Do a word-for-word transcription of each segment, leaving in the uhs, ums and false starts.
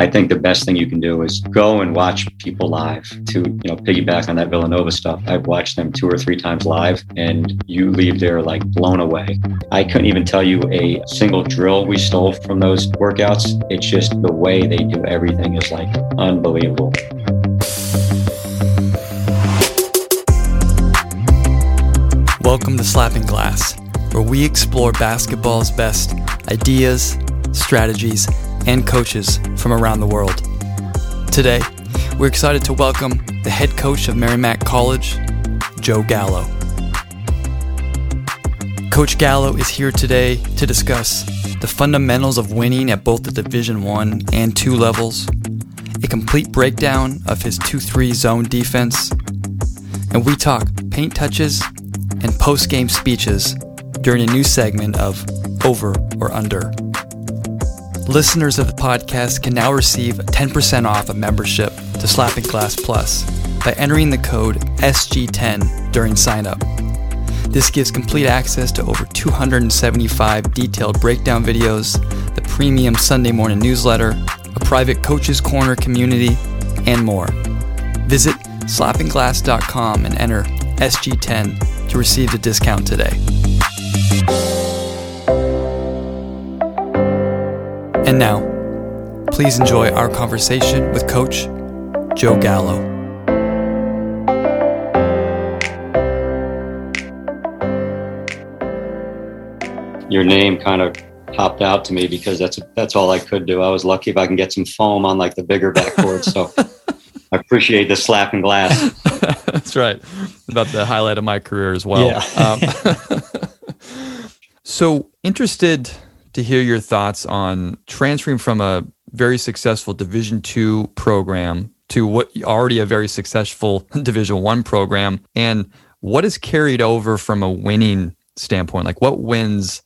I think the best thing you can do is go and watch people live. To, you know, piggyback on that Villanova stuff, I've watched them two or three times live, and you leave there like blown away. I couldn't even tell you a single drill we stole from those workouts. It's just the way they do everything is like unbelievable. Welcome to Slapping Glass, where we explore basketball's best ideas, strategies, and coaches from around the world. Today, we're excited to welcome the head coach of Merrimack College, Joe Gallo. Coach Gallo is here today to discuss the fundamentals of winning at both the Division One and Two levels, a complete breakdown of his two three zone defense, and we talk paint touches and post-game speeches during a new segment of Over or Under. Listeners of the podcast can now receive ten percent off a membership to Slapping Glass Plus by entering the code S G ten during sign-up. This gives complete access to over two hundred seventy-five detailed breakdown videos, the premium Sunday morning newsletter, a private Coaches Corner community, and more. Visit slapping glass dot com and enter S G ten to receive the discount today. And now, please enjoy our conversation with Coach Joe Gallo. Your name kind of popped out to me because that's that's all I could do. I was lucky if I can get some foam on like the bigger backboard, so I appreciate the slapping glass. That's right. About the highlight of my career as well. Yeah. um, so interested... to hear your thoughts on transferring from a very successful Division Two program to what already a very successful Division One program, and what is carried over from a winning standpoint. Like, what wins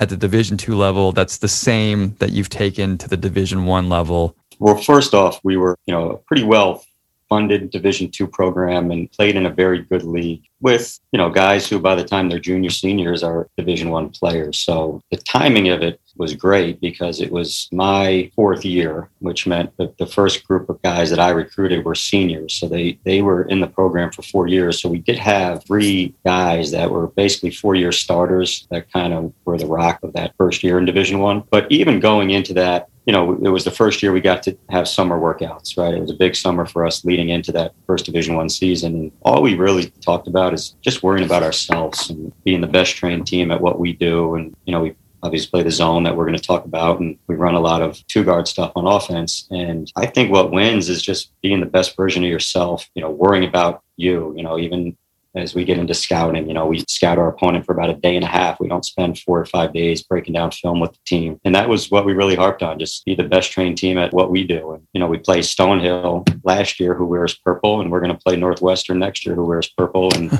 at the Division Two level that's the same that you've taken to the Division One level? Well, first off, we were, you know, pretty well funded Division Two program and played in a very good league with, you know, guys who by the time they're junior seniors are Division One players. So the timing of it was great because it was my fourth year, which meant that the first group of guys that I recruited were seniors. So they, they were in the program for four years. So we did have three guys that were basically four-year starters that kind of were the rock of that first year in Division One. But even going into that, you know, it was the first year we got to have summer workouts, right? It was a big summer for us leading into that first Division One season. And all we really talked about is just worrying about ourselves and being the best trained team at what we do. And, you know, we obviously play the zone that we're going to talk about, and we run a lot of two-guard stuff on offense. And I think what wins is just being the best version of yourself, you know, worrying about you, you know, even as we get into scouting, you know, we scout our opponent for about a day and a half. We don't spend four or five days breaking down film with the team. And that was what we really harped on, just be the best trained team at what we do. And, you know, we play Stonehill last year, who wears purple, and we're going to play Northwestern next year, who wears purple. And,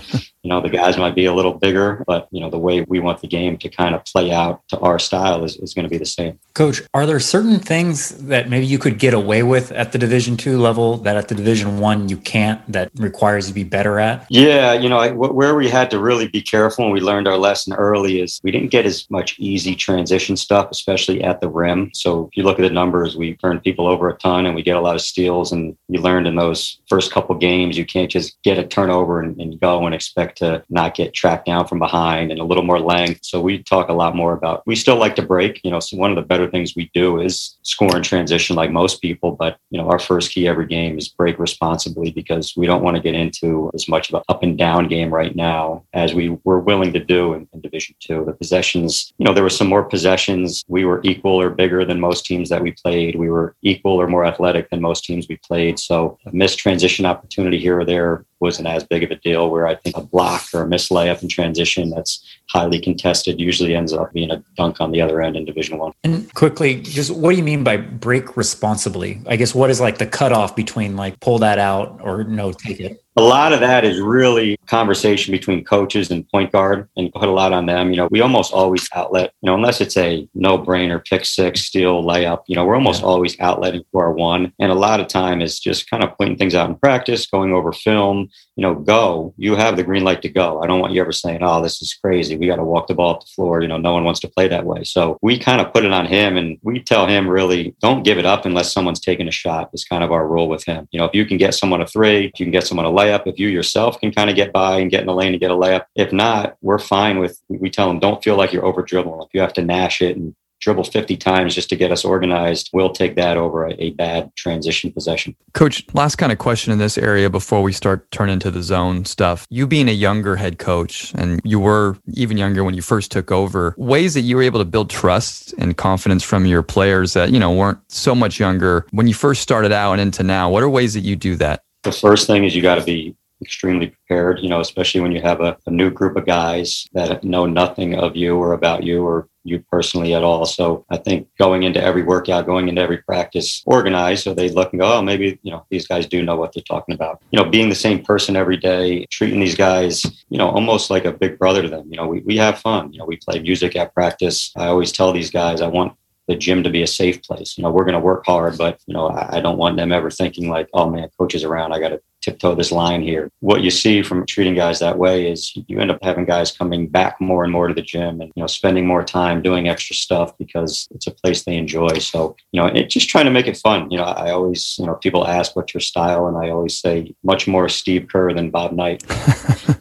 you know, the guys might be a little bigger, but, you know, the way we want the game to kind of play out to our style is, is going to be the same. Coach, are there certain things that maybe you could get away with at the Division Two level that at the Division One you can't, that requires you to be better at? Yeah, you You know, I, where we had to really be careful and we learned our lesson early is we didn't get as much easy transition stuff, especially at the rim. So if you look at the numbers, we turn people over a ton and we get a lot of steals. And you learned in those first couple games, you can't just get a turnover and, and go and expect to not get tracked down from behind, and a little more length. So we talk a lot more about, we still like to break. You know, so one of the better things we do is score in transition like most people. But, you know, our first key every game is break responsibly, because we don't want to get into as much of an up and down game right now as we were willing to do in, in Division Two. The possessions, you know, there were some more possessions. We were equal or bigger than most teams that we played. We were equal or more athletic than most teams we played. So a missed transition opportunity here or there wasn't as big of a deal, where I think a block or a missed layup in transition that's highly contested usually ends up being a dunk on the other end in Division One. And quickly, just what do you mean by break responsibly? I guess what is like the cutoff between like pull that out or no, take it? a lot of that is really conversation between coaches and point guard, and put a lot on them. You know, we almost always outlet, you know, unless it's a no-brainer, pick six, steal, layup, you know, we're almost yeah. always outletting for our one. And a lot of time is just kind of pointing things out in practice, going over film, you know, go, you have the green light to go. I don't want you ever saying, oh, this is crazy. We got to walk the ball up the floor. You know, no one wants to play that way. So we kind of put it on him, and we tell him really don't give it up unless someone's taking a shot is kind of our rule with him. You know, if you can get someone a three, if you can get someone a layup, if you yourself can kind of get by and get in the lane and get a layup. If not, we're fine with, we tell them, don't feel like you're over dribbling. If you have to nash it and dribble fifty times just to get us organized, we'll take that over a, a bad transition possession. Coach, last kind of question in this area before we start turning to the zone stuff. You being a younger head coach, and you were even younger when you first took over, ways that you were able to build trust and confidence from your players that, you know, weren't so much younger when you first started out and into now, what are ways that you do that? The first thing is you got to be extremely prepared, you know, especially when you have a, a new group of guys that know nothing of you or about you or you personally at all. So I think going into every workout, going into every practice, organized so they look and go, oh, maybe, you know, these guys do know what they're talking about. You know, being the same person every day, treating these guys, you know, almost like a big brother to them. You know, we, we have fun. You know, we play music at practice. I always tell these guys, I want the gym to be a safe place. You know, we're going to work hard, but, you know, I, I don't want them ever thinking like, oh man, coach is around. I got to tiptoe this line here. What you see from treating guys that way is you end up having guys coming back more and more to the gym and, you know, spending more time doing extra stuff because it's a place they enjoy. So, you know, it's just trying to make it fun. You know, I always, you know, people ask what's your style, and I always say much more Steve Kerr than Bob Knight.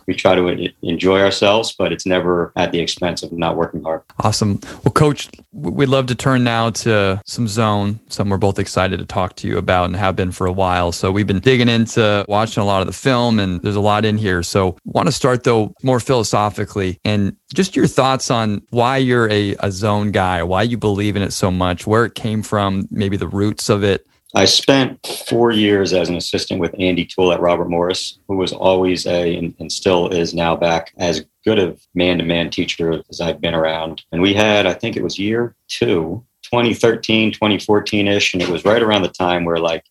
We try to enjoy ourselves, but it's never at the expense of not working hard. Awesome. Well, Coach, we'd love to turn now to some zone, something we're both excited to talk to you about and have been for a while. So we've been digging into watching a lot of the film, and there's a lot in here. So want to start though more philosophically, and just your thoughts on why you're a, a zone guy, why you believe in it so much, where it came from, maybe the roots of it. I spent four years as an assistant with Andy Toole at Robert Morris, who was always a, and, and still is now back, as good a man-to-man teacher as I've been around. And we had, I think it was year two, twenty thirteen, twenty fourteen-ish. And it was right around the time where like,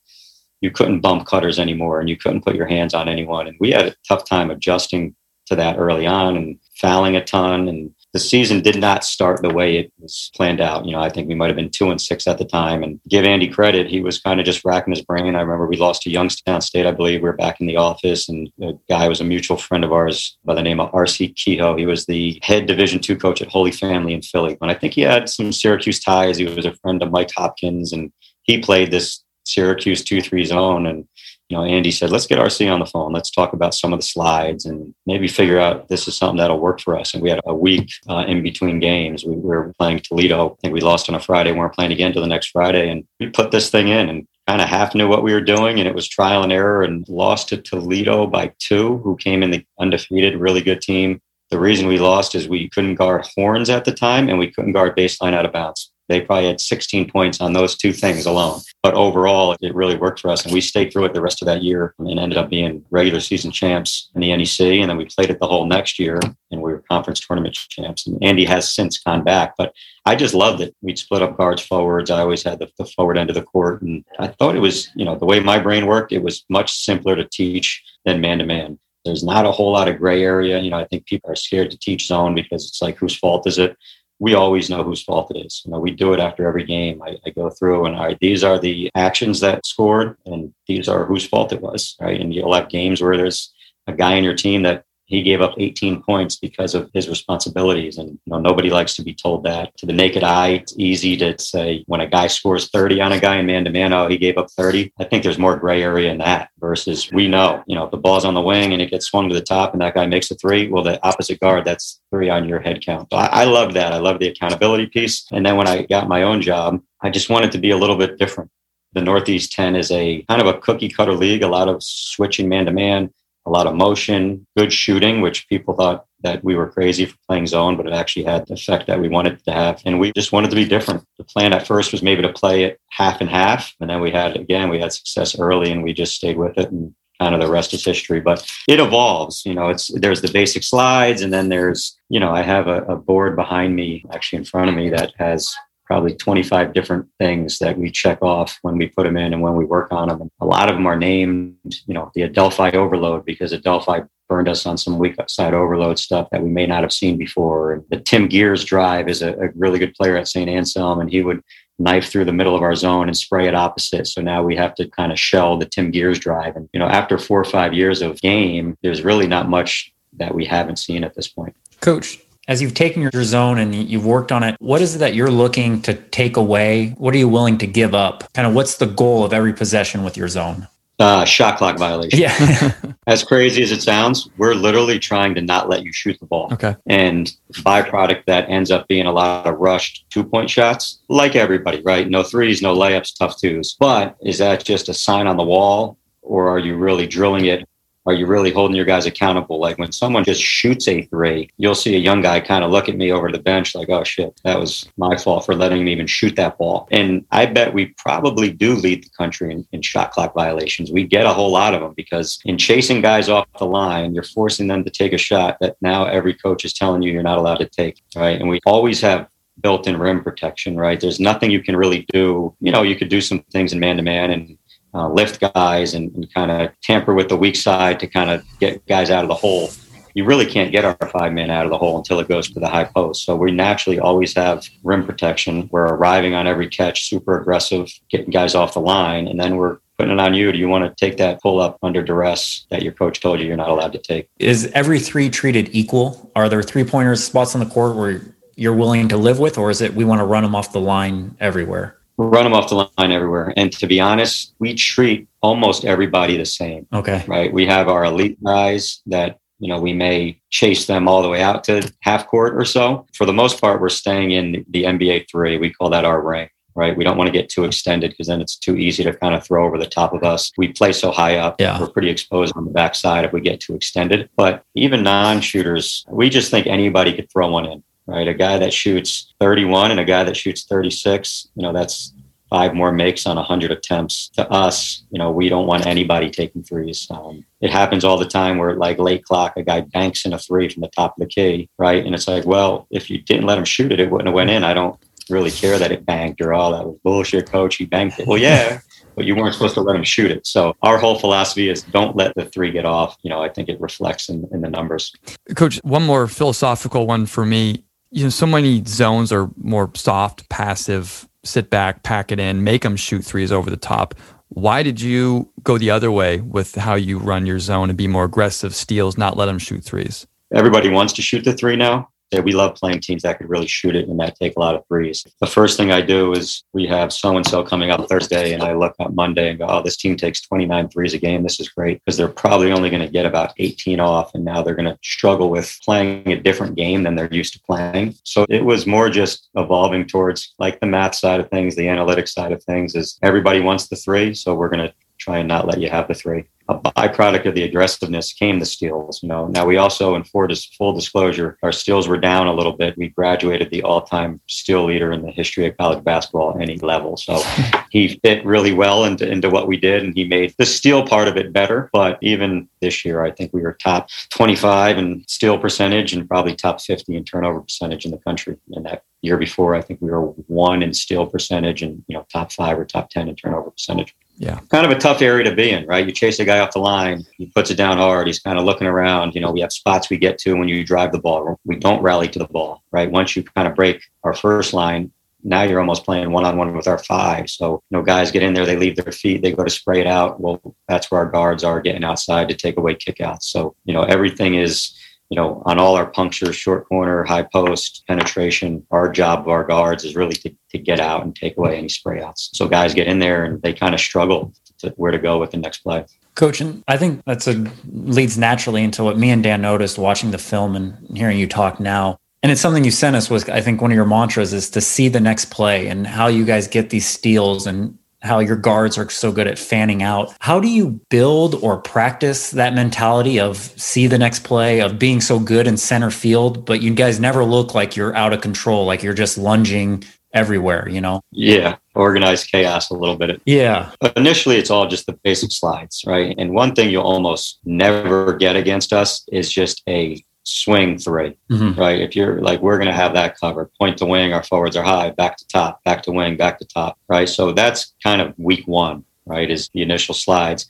you couldn't bump cutters anymore and you couldn't put your hands on anyone. And we had a tough time adjusting to that early on and fouling a ton. And the season did not start the way it was planned out. You know, I think we might have been two and six at the time. And give Andy credit, he was kind of just racking his brain. I remember we lost to Youngstown State, I believe. We were back in the office, and the guy was a mutual friend of ours by the name of R C Kehoe. He was the head Division two coach at Holy Family in Philly. And I think he had some Syracuse ties. He was a friend of Mike Hopkins, and he played this Syracuse two three zone. And, you know, Andy said, let's get R C on the phone. Let's talk about some of the slides and maybe figure out this is something that'll work for us. And we had a week uh, in between games. We were playing Toledo. I think we lost on a Friday. We weren't playing again till the next Friday. And we put this thing in and kind of half knew what we were doing. And it was trial and error, and lost to Toledo by two, who came in the undefeated, really good team. The reason we lost is we couldn't guard horns at the time, and we couldn't guard baseline out of bounds. They probably had sixteen points on those two things alone. But overall, it really worked for us. And we stayed through it the rest of that year and ended up being regular season champs in the N E C. And then we played it the whole next year, and we were conference tournament champs. And Andy has since gone back. But I just loved it. We'd split up guards, forwards. I always had the, the forward end of the court. And I thought it was, you know, the way my brain worked, it was much simpler to teach than man-to-man. There's not a whole lot of gray area. You know, I think people are scared to teach zone because it's like, whose fault is it? We always know whose fault it is. You know, we do it after every game. I, I go through and all right, these are the actions that scored, and these are whose fault it was. Right, and you'll have games where there's a guy in your team that he gave up eighteen points because of his responsibilities, and you know nobody likes to be told that. To the naked eye, it's easy to say when a guy scores thirty on a guy in man-to-man, oh, he gave up thirty. I think there's more gray area in that versus we know. You know, if the ball's on the wing and it gets swung to the top, and that guy makes a three, well, the opposite guard, that's three on your head count. So I, I love that. I love the accountability piece. And then when I got my own job, I just wanted to be a little bit different. The Northeast ten is a kind of a cookie-cutter league. A lot of switching man-to-man. A lot of motion, good shooting, which people thought that we were crazy for playing zone, but it actually had the effect that we wanted to have. And we just wanted to be different. The plan at first was maybe to play it half and half. And then we had, again, we had success early, and we just stayed with it. And kind of the rest is history, but it evolves. You know, it's there's the basic slides. And then there's, you know, I have a, a board behind me, actually in front of me, that has probably twenty-five different things that we check off when we put them in and when we work on them. And a lot of them are named, you know, the Adelphi overload, because Adelphi burned us on some weak side overload stuff that we may not have seen before. And the Tim Gears drive is a, a really good player at Saint Anselm, and he would knife through the middle of our zone and spray it opposite. So now we have to kind of shell the Tim Gears drive. And, you know, after four or five years of game, there's really not much that we haven't seen at this point. Coach, as you've taken your zone and you've worked on it, what is it that you're looking to take away? What are you willing to give up? Kind of what's the goal of every possession with your zone? Uh, shot clock violation. Yeah. As crazy as it sounds, we're literally trying to not let you shoot the ball. Okay. And byproduct that ends up being a lot of rushed two-point shots, like everybody, right? No threes, no layups, tough twos. But is that just a sign on the wall, or are you really drilling it? Are you really holding your guys accountable? Like when someone just shoots a three, you'll see a young guy kind of look at me over the bench like, oh shit, that was my fault for letting him even shoot that ball. And I bet we probably do lead the country in, in shot clock violations. We get a whole lot of them because in chasing guys off the line, you're forcing them to take a shot that now every coach is telling you you're not allowed to take, right? And we always have built-in rim protection, right? There's nothing you can really do. You know, you could do some things in man-to-man and Uh, lift guys and, and kind of tamper with the weak side to kind of get guys out of the hole. You really can't get our five man out of the hole until it goes to the high post. So we naturally always have rim protection. We're arriving on every catch, super aggressive, getting guys off the line. And then we're putting it on you. Do you want to take that pull up under duress that your coach told you you're not allowed to take? Is every three treated equal? Are there three pointers spots on the court where you're willing to live with, or is it, we want to run them off the line everywhere? Run them off the line everywhere. And to be honest, we treat almost everybody the same. Okay. Right. We have our elite guys that, you know, we may chase them all the way out to half court or so. For the most part, we're staying in the N B A three. We call that our ring, right? We don't want to get too extended because then it's too easy to kind of throw over the top of us. We play so high up. Yeah. We're pretty exposed on the backside if we get too extended. But even non-shooters, we just think anybody could throw one in. Right. A guy that shoots thirty-one and a guy that shoots thirty-six, you know, that's five more makes on one hundred attempts. To us, you know, we don't want anybody taking threes. Um, it happens all the time where, like, late clock, a guy banks in a three from the top of the key. Right. And it's like, well, if you didn't let him shoot it, it wouldn't have went in. I don't really care that it banked or all that was bullshit, coach. He banked it. Well, yeah. But you weren't supposed to let him shoot it. So our whole philosophy is don't let the three get off. You know, I think it reflects in, in the numbers. Coach, one more philosophical one for me. You know, so many zones are more soft, passive, sit back, pack it in, make them shoot threes over the top. Why did you go the other way with how you run your zone and be more aggressive, steals, not let them shoot threes? Everybody wants to shoot the three now. We love playing teams that could really shoot it and that take a lot of threes. The first thing I do is we have so-and-so coming up Thursday, and I look up Monday and go, oh, this team takes twenty-nine threes a game. This is great because they're probably only going to get about eighteen off, and now they're going to struggle with playing a different game than they're used to playing. So it was more just evolving towards, like, the math side of things, the analytics side of things is everybody wants the three, so we're going to try and not let you have the three. A byproduct of the aggressiveness came the steals. You know, now we also, in full disclosure, our steals were down a little bit. We graduated the all-time steal leader in the history of college basketball at any level. So he fit really well into, into what we did, and he made the steal part of it better. But even this year, I think we were top twenty-five in steal percentage and probably top fifty in turnover percentage in the country. And that year before, I think we were one in steal percentage and, you know, top five or top ten in turnover percentage. Yeah. Kind of a tough area to be in, right? You chase a guy off the line, he puts it down hard. He's kind of looking around. You know, we have spots we get to when you drive the ball. We don't rally to the ball, right? Once you kind of break our first line, now you're almost playing one-on-one with our five. So, you know, guys get in there, they leave their feet, they go to spray it out. Well, that's where our guards are getting outside to take away kickouts. So, you know, everything is, you know, on all our punctures, short corner, high post, penetration, our job of our guards is really to, to get out and take away any spray outs. So guys get in there and they kind of struggle to where to go with the next play. Coach, and I think that's a leads naturally into what me and Dan noticed watching the film and hearing you talk now. And it's something you sent us was, I think one of your mantras is to see the next play and how you guys get these steals and how your guards are so good at fanning out. How do you build or practice that mentality of see the next play, of being so good in center field, but you guys never look like you're out of control, like you're just lunging everywhere, you know? Yeah, organized chaos a little bit. Yeah. But initially, it's all just the basic slides, right? And one thing you'll almost never get against us is just a swing three, mm-hmm. right? If you're like, we're going to have that covered. Point to wing, our forwards are high, back to top, back to wing, back to top, right? So that's kind of week one, right, is the initial slides.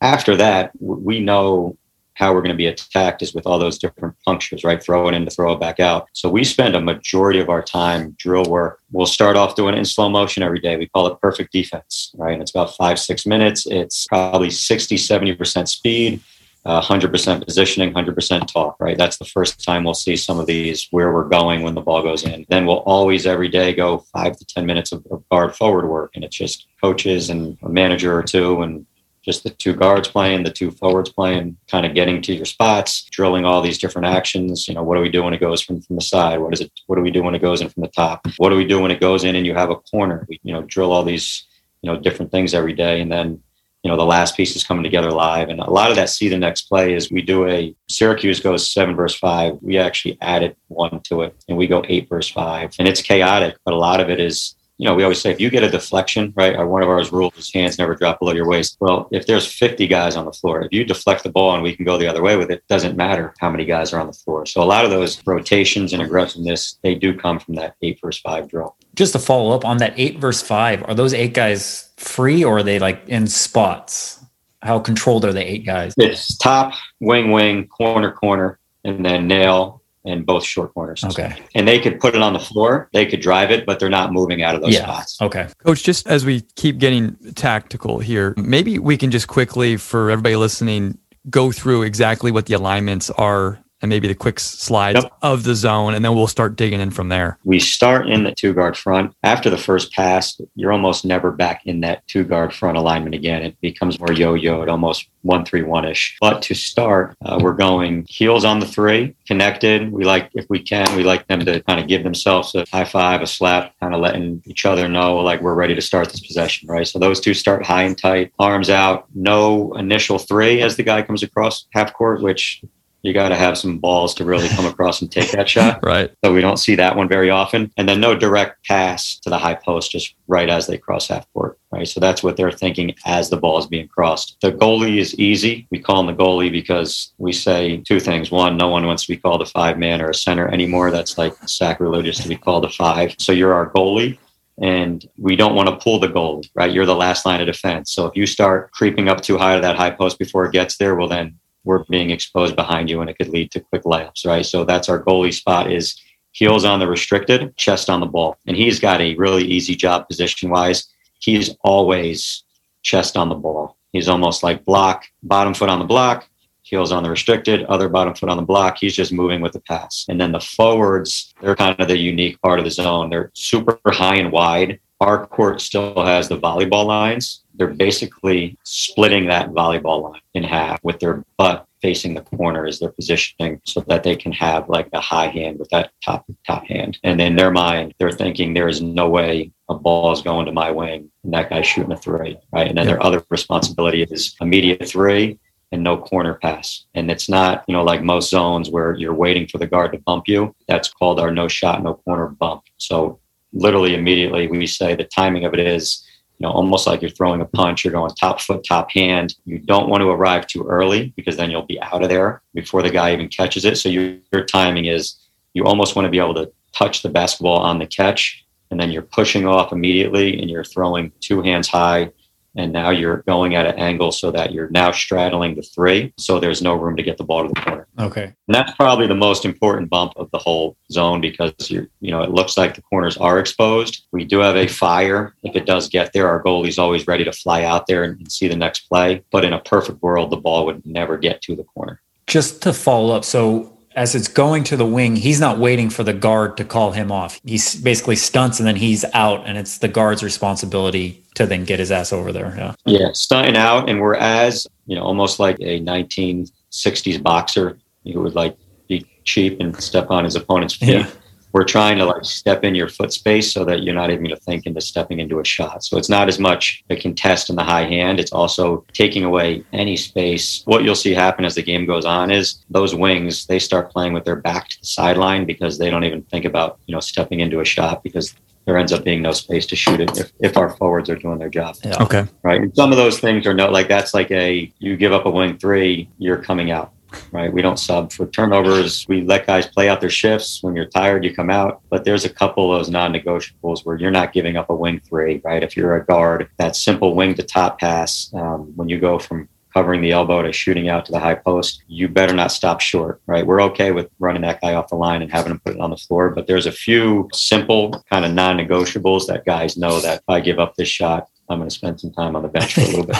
After that, we know how we're going to be attacked is with all those different punctures, right? Throw it in to throw it back out. So we spend a majority of our time drill work. We'll start off doing it in slow motion every day. We call it perfect defense, right? And it's about five, six minutes. It's probably sixty, seventy percent speed, uh, one hundred percent positioning, one hundred percent talk, right? That's the first time we'll see some of these, where we're going when the ball goes in. Then we'll always every day go five to ten minutes of, of guard forward work. And it's just coaches and a manager or two and just the two guards playing, the two forwards playing, kind of getting to your spots, drilling all these different actions. You know, what do we do when it goes from, from the side? What is it? What do we do when it goes in from the top? What do we do when it goes in and you have a corner? We, you know, drill all these, you know, different things every day. And then, you know, the last piece is coming together live. And a lot of that see the next play is we do a Syracuse goes seven versus five. We actually added one to it and we go eight versus five. And it's chaotic, but a lot of it is, you know, we always say if you get a deflection, right, or one of our rules is hands never drop below your waist. Well, if there's fifty guys on the floor, if you deflect the ball and we can go the other way with it, doesn't matter how many guys are on the floor. So a lot of those rotations and aggressiveness, they do come from that eight versus five drill. Just to follow up on that eight versus five, are those eight guys free or are they like in spots? How controlled are the eight guys? It's top, wing, wing, corner, corner, and then nail. And both short corners. Okay. And they could put it on the floor. They could drive it, but they're not moving out of those yeah. spots. Okay. Coach, just as we keep getting tactical here, maybe we can just quickly, for everybody listening, go through exactly what the alignments are and maybe the quick slides yep. of the zone, and then we'll start digging in from there. We start in the two-guard front. After the first pass, you're almost never back in that two-guard front alignment again. It becomes more yo-yo. It almost one three one ish. But to start, uh, we're going heels on the three, connected. We like, if we can, we like them to kind of give themselves a high five, a slap, kind of letting each other know, like, we're ready to start this possession, right? So those two start high and tight, arms out, no initial three as the guy comes across half court, which you got to have some balls to really come across and take that shot. Right. So we don't see that one very often. And then no direct pass to the high post, just right as they cross half court. Right. So that's what they're thinking as the ball is being crossed. The goalie is easy. We call him the goalie because we say two things. One, no one wants to be called a five man or a center anymore. That's like sacrilegious to be called a five. So you're our goalie. And we don't want to pull the goalie, right? You're the last line of defense. So if you start creeping up too high to that high post before it gets there, well, then we're being exposed behind you and it could lead to quick layups, right? So that's our goalie spot is heels on the restricted, chest on the ball. And he's got a really easy job position-wise. He's always chest on the ball. He's almost like block, bottom foot on the block, heels on the restricted, other bottom foot on the block. He's just moving with the pass. And then the forwards, they're kind of the unique part of the zone. They're super high and wide. Our court still has the volleyball lines. They're basically splitting that volleyball line in half with their butt facing the corner as their positioning so that they can have like a high hand with that top top hand. And in their mind, they're thinking there is no way a ball is going to my wing and that guy's shooting a three, right? And then their other responsibility is immediate three and no corner pass. And it's not, you know, like most zones where you're waiting for the guard to bump you. That's called our no shot, no corner bump. So literally immediately we say the timing of it is, you know, almost like you're throwing a punch, you're going top foot, top hand. You don't want to arrive too early because then you'll be out of there before the guy even catches it. So you, your timing is you almost want to be able to touch the basketball on the catch, and then you're pushing off immediately and you're throwing two hands high. And now you're going at an angle so that you're now straddling the three. So there's no room to get the ball to the corner. Okay. And that's probably the most important bump of the whole zone because, you're, you know, it looks like the corners are exposed. We do have a fire. If it does get there, our goalie's always ready to fly out there and, and see the next play. But in a perfect world, the ball would never get to the corner. Just to follow up. So as it's going to the wing, he's not waiting for the guard to call him off. He basically stunts and then he's out, and it's the guard's responsibility to then get his ass over there. Yeah, yeah, stunting out, and we're as, you know, almost like a nineteen sixties boxer who would like be cheap and step on his opponent's feet. Yeah. We're trying to like step in your foot space so that you're not even thinking to stepping into a shot. So it's not as much a contest in the high hand. It's also taking away any space. What you'll see happen as the game goes on is those wings, they start playing with their back to the sideline because they don't even think about, you know, stepping into a shot because there ends up being no space to shoot it if, if our forwards are doing their job. Yeah. Okay. Right. And some of those things are no, like that's like a, you give up a wing three, you're coming out. right? We don't sub for turnovers. We let guys play out their shifts. When you're tired, you come out. But there's a couple of those non-negotiables where you're not giving up a wing three, right? If you're a guard, that simple wing to top pass, um, when you go from covering the elbow to shooting out to the high post, you better not stop short, right? We're okay with running that guy off the line and having him put it on the floor, but there's a few simple kind of non-negotiables that guys know that if I give up this shot, I'm going to spend some time on the bench for a little bit.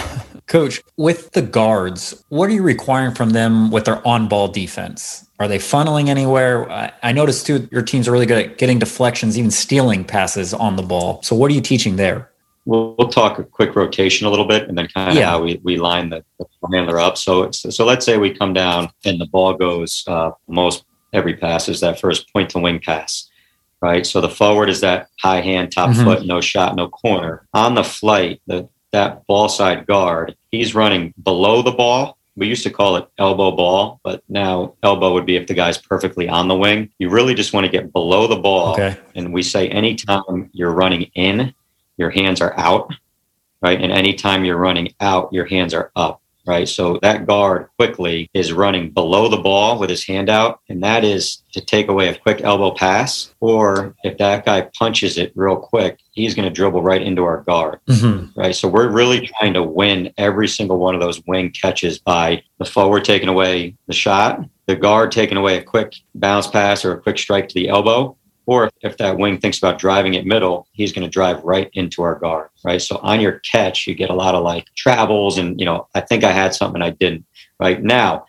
Coach, with the guards, what are you requiring from them with their on-ball defense? Are they funneling anywhere? I noticed too, your teams are really good at getting deflections, even stealing passes on the ball. So what are you teaching there? We'll, we'll talk a quick rotation a little bit and then kind of yeah. how we, we line the, the handler up. So, it's, so let's say we come down and the ball goes, uh, most every pass is that first point to wing pass. Right. So the forward is that high hand, top mm-hmm. foot, no shot, no corner. On the flight, the, that ball side guard, he's running below the ball. We used to call it elbow ball, but now elbow would be if the guy's perfectly on the wing. You really just want to get below the ball. Okay. And we say anytime you're running in, your hands are out. Right. And anytime you're running out, your hands are up. Right. So that guard quickly is running below the ball with his hand out. And that is to take away a quick elbow pass. Or if that guy punches it real quick, he's going to dribble right into our guard. Mm-hmm. Right. So we're really trying to win every single one of those wing catches by the forward taking away the shot, the guard taking away a quick bounce pass or a quick strike to the elbow. Or if that wing thinks about driving at middle, he's going to drive right into our guard, right? So on your catch, you get a lot of like travels and, you know, I think I had something I didn't, right? Now,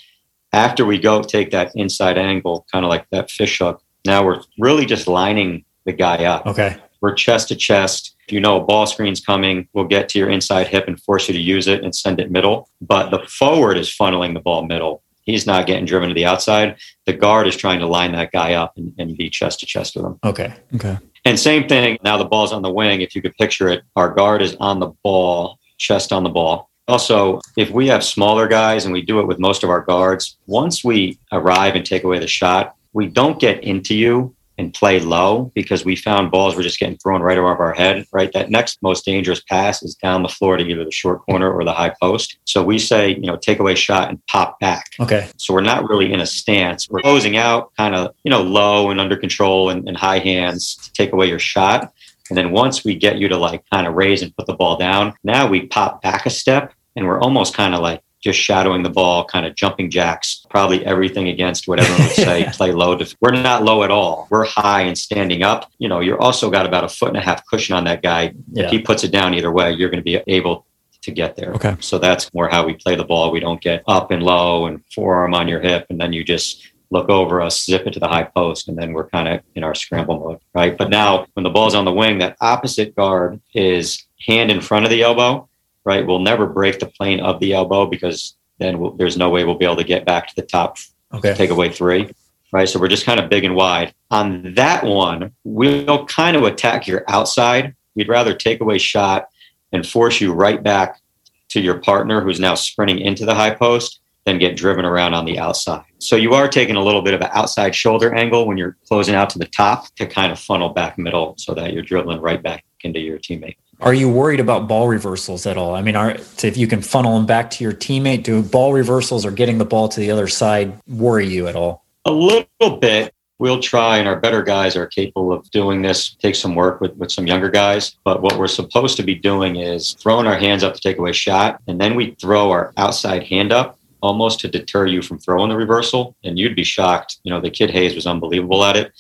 after we go take that inside angle, kind of like that fish hook, now we're really just lining the guy up. Okay. We're chest to chest. If you know a ball screen's coming, we'll get to your inside hip and force you to use it and send it middle. But the forward is funneling the ball middle. He's not getting driven to the outside. The guard is trying to line that guy up and, and be chest to chest with him. Okay. Okay. And same thing. Now the ball's on the wing. If you could picture it, our guard is on the ball, chest on the ball. Also, if we have smaller guys, and we do it with most of our guards, once we arrive and take away the shot, we don't get into you and play low, because we found balls were just getting thrown right above our head, right? That next most dangerous pass is down the floor to either the short corner or the high post. So we say, you know, take away shot and pop back. Okay. So we're not really in a stance. We're closing out kind of, you know, low and under control and, and high hands to take away your shot. And then once we get you to like kind of raise and put the ball down, now we pop back a step and we're almost kind of like just shadowing the ball, kind of jumping jacks, probably everything against what everyone would say, play low. We're not low at all. We're high and standing up. You know, you're also got about a foot and a half cushion on that guy. Yeah. If he puts it down either way, you're going to be able to get there. Okay. So that's more how we play the ball. We don't get up and low and forearm on your hip, and then you just look over us, zip it to the high post, and then we're kind of in our scramble mode, right? But now when the ball's on the wing, that opposite guard is hand in front of the elbow. Right, we'll never break the plane of the elbow, because then we'll, there's no way we'll be able to get back to the top. Okay. Take away three, right? So we're just kind of big and wide. On that one, we'll kind of attack your outside. We'd rather take away shot and force you right back to your partner who's now sprinting into the high post than get driven around on the outside. So you are taking a little bit of an outside shoulder angle when you're closing out to the top to kind of funnel back middle so that you're dribbling right back into your teammate. Are you worried about ball reversals at all? I mean, are, if you can funnel them back to your teammate, do ball reversals or getting the ball to the other side worry you at all? A little bit. We'll try, and our better guys are capable of doing this, take some work with, with some younger guys. But what we're supposed to be doing is throwing our hands up to take away shot, and then we throw our outside hand up almost to deter you from throwing the reversal. And you'd be shocked. You know, the kid Hayes was unbelievable at it.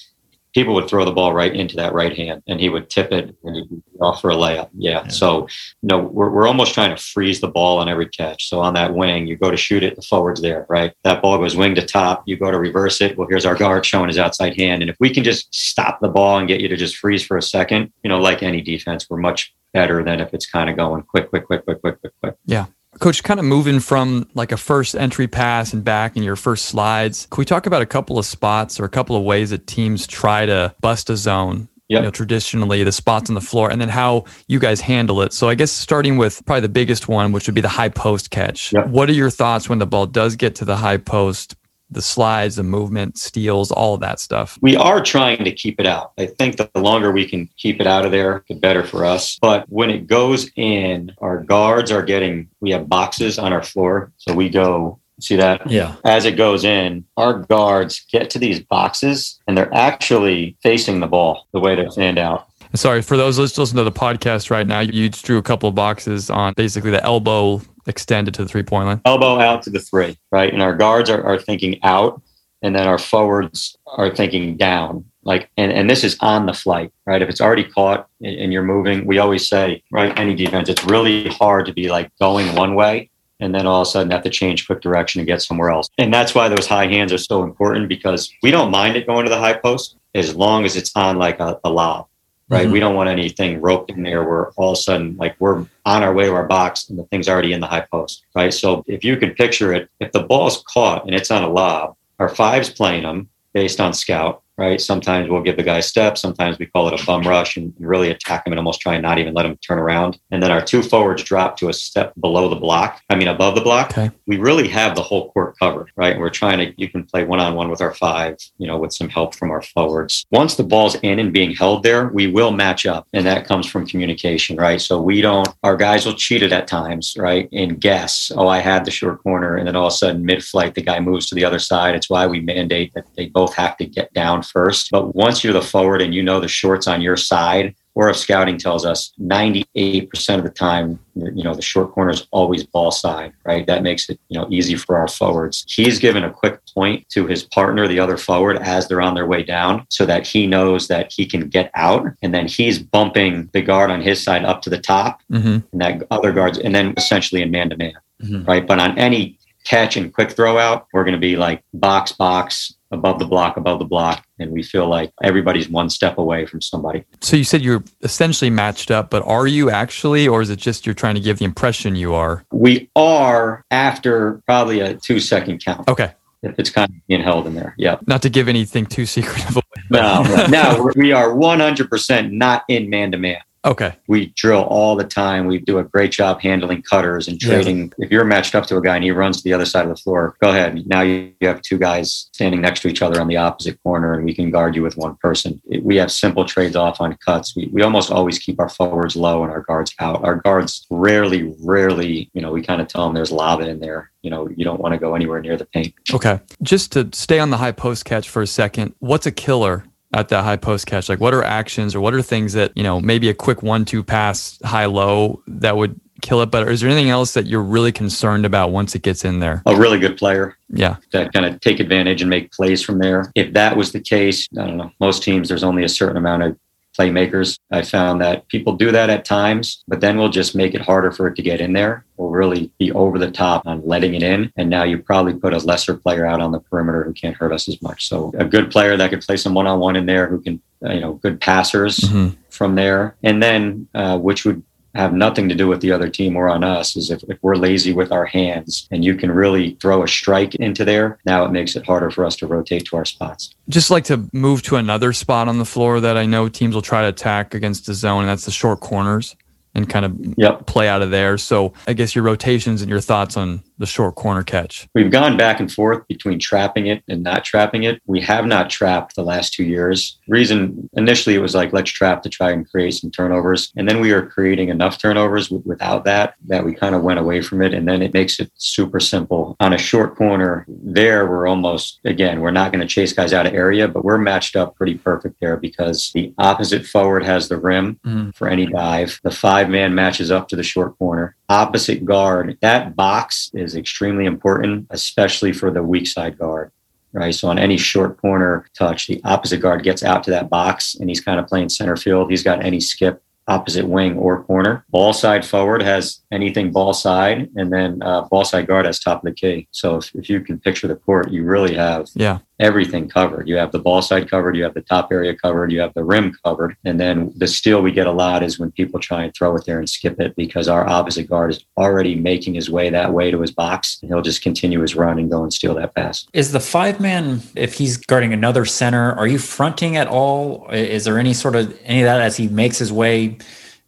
People would throw the ball right into that right hand, and he would tip it and he'd be off for a layup. Yeah. yeah. So, you know, we're, we're almost trying to freeze the ball on every catch. So on that wing, you go to shoot it, the forward's there, right? That ball goes wing to top. You go to reverse it. Well, here's our guard showing his outside hand. And if we can just stop the ball and get you to just freeze for a second, you know, like any defense, we're much better than if it's kind of going quick, quick, quick, quick, quick, quick, quick. Yeah. Coach, kind of moving from like a first entry pass and back in your first slides, can we talk about a couple of spots or a couple of ways that teams try to bust a zone? Yep. You know, traditionally, the spots on the floor, and then how you guys handle it. So I guess starting with probably the biggest one, which would be the high post catch. Yep. What are your thoughts when the ball does get to the high post? The slides, the movement, steals, all of that stuff. We are trying to keep it out. I think that the longer we can keep it out of there, the better for us. But when it goes in, our guards are getting, we have boxes on our floor. So we go See that? Yeah. As it goes in, our guards get to these boxes and they're actually facing the ball the way they stand out. Sorry, for those listening to the podcast right now, you just drew a couple of boxes on basically the elbow extended to the three-point line. Elbow out to the three, right? And our guards are, are thinking out, and then our forwards are thinking down. Like, and, and this is on the flight, right? If it's already caught and, and you're moving, we always say, right, any defense, it's really hard to be like going one way and then all of a sudden have to change quick direction and get somewhere else. And that's why those high hands are so important, because we don't mind it going to the high post as long as it's on like a, a lob. Right. Mm-hmm. We don't want anything roped in there where all of a sudden, like, we're on our way to our box and the thing's already in the high post. Right. So if you could picture it, if the ball's caught and it's on a lob, our five's playing them based on scout. Right. Sometimes we'll give the guy steps. Sometimes we call it a bum rush and really attack him and almost try and not even let him turn around. And then our two forwards drop to a step below the block. I mean, above the block. Okay. We really have the whole court covered. Right. And we're trying to, you can play one-on-one with our five, you know, with some help from our forwards. Once the ball's in and being held there, we will match up. And that comes from communication. Right. So we don't, our guys will cheat it at times. Right. And guess, oh, I had the short corner. And then all of a sudden mid-flight, the guy moves to the other side. It's why we mandate that they both have to get down first. But once you're the forward and you know the short's on your side, or if scouting tells us ninety-eight percent of the time, you know, the short corner is always ball side, right? That makes it, you know, easy for our forwards. He's given a quick point to his partner, the other forward, as they're on their way down so that he knows that he can get out. And then he's bumping the guard on his side up to the top, mm-hmm. and that other guard's, and then essentially in man-to-man, mm-hmm. right? But on any catch and quick throw out, we're going to be like box, box, above the block, above the block. And we feel like everybody's one step away from somebody. So you said you're essentially matched up, but are you actually, or is it just you're trying to give the impression you are? We are after probably a two second count. Okay. If it's kind of being held in there. Yeah. Not to give anything too secretive away. No, right. No, we are one hundred percent not in man to man. Okay. We drill all the time. We do a great job handling cutters and trading. Yeah. If you're matched up to a guy and he runs to the other side of the floor, go ahead. Now you have two guys standing next to each other on the opposite corner and we can guard you with one person. We have simple trades off on cuts. We, we almost always keep our forwards low and our guards out. Our guards rarely, rarely, you know, we kind of tell them there's lava in there. You know, you don't want to go anywhere near the paint. Okay. Just to stay on the high post catch for a second, what's a killer at that high post catch? Like, what are actions or what are things that, you know, maybe a quick one, two pass, high, low that would kill it? But is there anything else that you're really concerned about once it gets in there? A really good player. Yeah. That kind of take advantage and make plays from there. If that was the case, I don't know, most teams, there's only a certain amount of playmakers. I found that people do that at times, but then we'll just make it harder for it to get in there. We'll really be over the top on letting it in. And now you probably put a lesser player out on the perimeter who can't hurt us as much. So a good player that could play some one-on-one in there, who can, you know, good passers mm-hmm. from there. And then, uh, which would have nothing to do with the other team or on us, is if, if we're lazy with our hands and you can really throw a strike into there, now it makes it harder for us to rotate to our spots. Just like to move to another spot on the floor that I know teams will try to attack against the zone, and that's the short corners and kind of yep. play out of there. So I guess your rotations and your thoughts on the short corner catch. We've gone back and forth between trapping it and not trapping it. We have not trapped the last two years. Reason initially it was like, let's trap to try and create some turnovers. And then we are creating enough turnovers w- without that, that we kind of went away from it. And then it makes it super simple. On a short corner there, we're almost, again, we're not going to chase guys out of area, but we're matched up pretty perfect there because the opposite forward has the rim mm. for any dive. The five man matches up to the short corner. Opposite guard, that box is extremely important, especially for the weak side guard, right? So on any short corner touch, the opposite guard gets out to that box and he's kind of playing center field. He's got any skip, opposite wing or corner. Ball side forward has anything ball side, and then uh, ball side guard has top of the key. So if, if you can picture the court, you really have yeah. everything covered. You have the ball side covered, you have the top area covered, you have the rim covered. And then the steal we get a lot is when people try and throw it there and skip it, because our opposite guard is already making his way that way to his box and he'll just continue his run and go and steal that pass. Is the five man, if he's guarding another center, are you fronting at all? Is there any sort of any of that as he makes his way,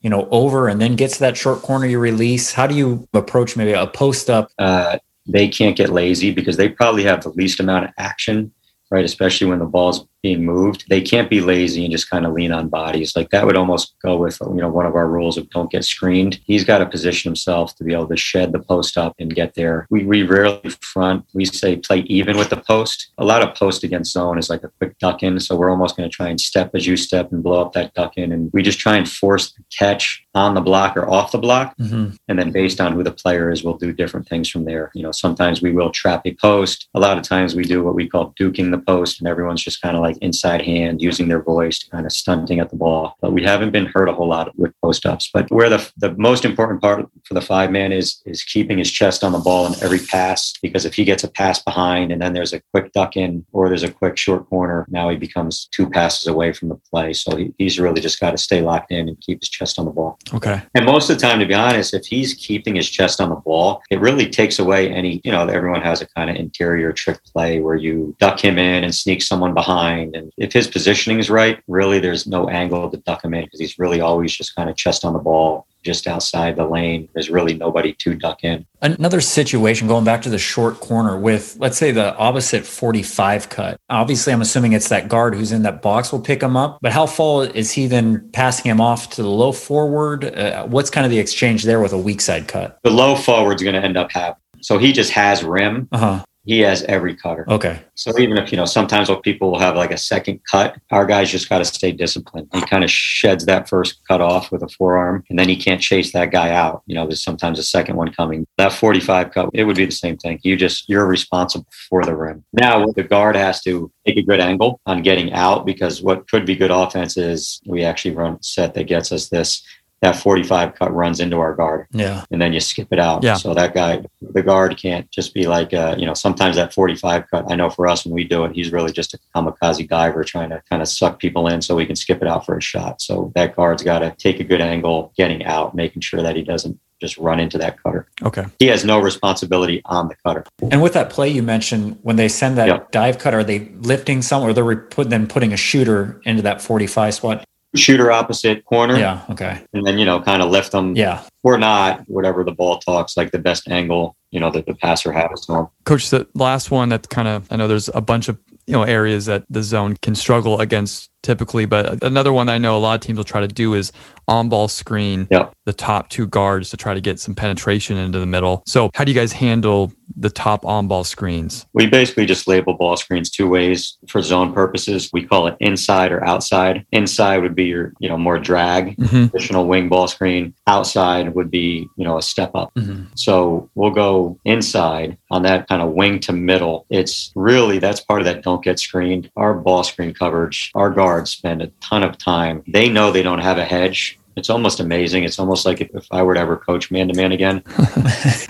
you know, over and then gets to that short corner you release? How do you approach maybe a post up? Uh, they can't get lazy because they probably have the least amount of action, right? Especially when the ball's being moved. They can't be lazy and just kind of lean on bodies. Like that would almost go with, you know, one of our rules of don't get screened. He's got to position himself to be able to shed the post up and get there. We we rarely front. We say play even with the post. A lot of post against zone is like a quick duck in. So we're almost going to try and step as you step and blow up that duck in. And we just try and force the catch on the block or off the block. Mm-hmm. And then based on who the player is, we'll do different things from there. You know, sometimes we will trap a post. A lot of times we do what we call duking the post, and everyone's just kind of like inside hand using their voice to kind of stunting at the ball. But we haven't been hurt a whole lot with post ups. But where the the most important part for the five man is, is keeping his chest on the ball in every pass, because if he gets a pass behind and then there's a quick duck in or there's a quick short corner, now he becomes two passes away from the play. So he, he's really just got to stay locked in and keep his chest on the ball. Okay. And most of the time, to be honest, if he's keeping his chest on the ball, it really takes away any, you know, everyone has a kind of interior trick play where you duck him in and sneak someone behind. And if his positioning is right, really there's no angle to duck him in, because he's really always just kind of chest on the ball, just outside the lane. There's really nobody to duck in. Another situation, going back to the short corner with, let's say, the opposite forty-five cut. Obviously, I'm assuming it's that guard who's in that box will pick him up, but how far is he then passing him off to the low forward? Uh, what's kind of the exchange there with a weak side cut? The low forward's going to end up having. So he just has rim. Uh-huh. He has every cutter. Okay. So even if, you know, sometimes what people will have like a second cut, our guys just got to stay disciplined. He kind of sheds that first cut off with a forearm, and then he can't chase that guy out. You know, there's sometimes a second one coming. That forty-five cut, it would be the same thing. You just, you're responsible for the rim. Now the guard has to take a good angle on getting out, because what could be good offense is we actually run a set that gets us this. That forty-five cut runs into our guard. Yeah. And then you skip it out. Yeah. So that guy, the guard can't just be like, uh, you know, sometimes that forty-five cut, I know for us when we do it, he's really just a kamikaze diver trying to kind of suck people in so we can skip it out for a shot. So that guard's got to take a good angle getting out, making sure that he doesn't just run into that cutter. Okay. He has no responsibility on the cutter. And with that play you mentioned, when they send that yep. dive cut, are they lifting someone, or they're put, then putting a shooter into that forty-five spot? Shooter opposite corner. Yeah. Okay. And then, you know, kind of lift them. Yeah. Or not, whatever the ball talks, like the best angle, you know, that the passer has to him. Coach, the last one that kind of, I know there's a bunch of, you know, areas that the zone can struggle against typically, but another one that I know a lot of teams will try to do is on ball screen yep. the top two guards to try to get some penetration into the middle. So how do you guys handle the top on ball screens? We basically just label ball screens two ways for zone purposes. We call it inside or outside. Inside would be your, you know, more drag, mm-hmm. traditional wing ball screen. Outside would be, you know, a step up. Mm-hmm. So we'll go inside on that kind of wing to middle. It's really, that's part of that don't get screened. Our ball screen coverage, our guards spend a ton of time. They know they don't have a hedge. It's almost amazing. It's almost like if, if I were to ever coach man-to-man again,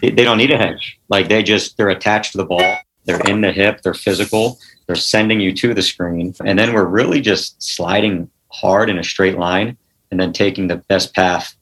they, they don't need a hedge. Like they just, they're attached to the ball. They're in the hip. They're physical. They're sending you to the screen. And then we're really just sliding hard in a straight line and then taking the best path,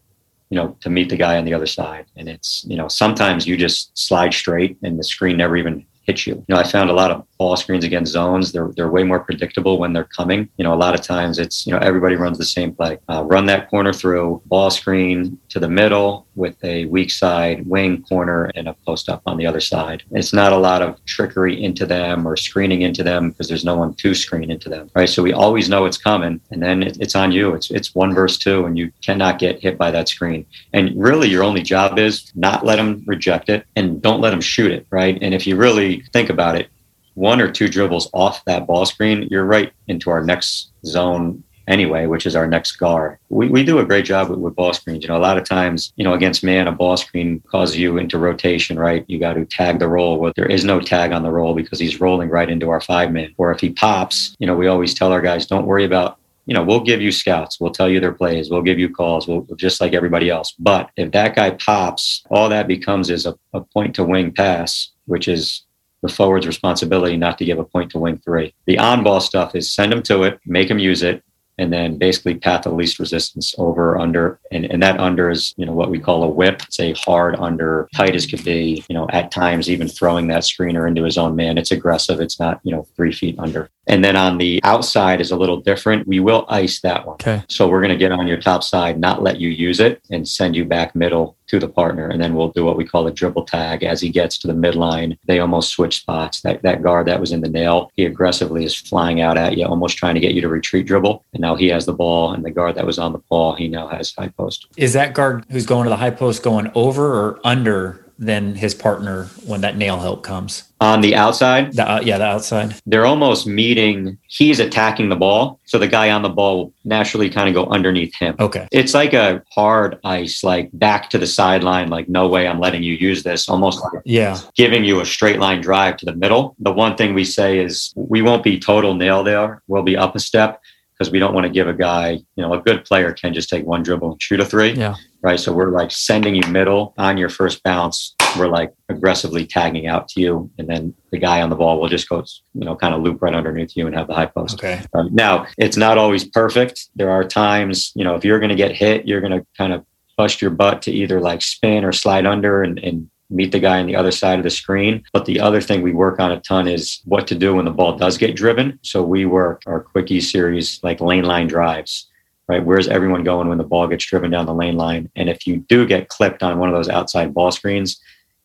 you know, to meet the guy on the other side. And it's, you know, sometimes you just slide straight and the screen never even hit you. You know, I found a lot of ball screens against zones. They're they're way more predictable when they're coming. You know, a lot of times it's, you know, everybody runs the same play. Uh, run that corner through, ball screen to the middle with a weak side wing corner and a post up on the other side. It's not a lot of trickery into them or screening into them, because there's no one to screen into them, right? So we always know it's coming, and then it, it's on you. It's it's one versus two, and you cannot get hit by that screen. And really, your only job is not let them reject it and don't let them shoot it, right? And if you really think about it, one or two dribbles off that ball screen, you're right into our next zone anyway, which is our next guard. We we do a great job with, with ball screens. You know, a lot of times, you know, against man, a ball screen causes you into rotation, right? You got to tag the roll. Well, there is no tag on the roll because he's rolling right into our five man. Or if he pops, you know, we always tell our guys, don't worry about, you know, we'll give you scouts. We'll tell you their plays. We'll give you calls. We'll just like everybody else. But if that guy pops, all that becomes is a, a point to wing pass, which is the forward's responsibility not to give a point to wing three. The on-ball stuff is send them to it, make them use it, and then basically path of least resistance over, under. And, and that under is, you know, what we call a whip. It's a hard under, tight as could be, you know, at times even throwing that screener into his own man. It's aggressive. It's not, you know, three feet under. And then on the outside is a little different. We will ice that one. Okay. So we're going to get on your top side, not let you use it, and send you back middle to the partner. And then we'll do what we call a dribble tag. As he gets to the midline, they almost switch spots. That that guard that was in the nail, he aggressively is flying out at you, almost trying to get you to retreat dribble. And now he has the ball, and the guard that was on the ball, he now has high post. Is that guard who's going to the high post going over or under than his partner when that nail help comes? On the outside? The, uh, yeah, the outside. They're almost meeting. He's attacking the ball, so the guy on the ball will naturally kind of go underneath him. Okay. It's like a hard ice, like back to the sideline, like, no way I'm letting you use this. Almost like yeah. giving you a straight line drive to the middle. The one thing we say is we won't be total nail there. We'll be up a step, because we don't want to give a guy, you know, a good player can just take one dribble and shoot a three. Yeah. Right. So we're like sending you middle on your first bounce. We're like aggressively tagging out to you. And then the guy on the ball will just go, you know, kind of loop right underneath you and have the high post. Okay. Um, now, it's not always perfect. There are times, you know, if you're going to get hit, you're going to kind of bust your butt to either like spin or slide under and, and meet the guy on the other side of the screen. But the other thing we work on a ton is what to do when the ball does get driven. So we work our quickie series, like lane line drives, right? Where's everyone going when the ball gets driven down the lane line? And if you do get clipped on one of those outside ball screens,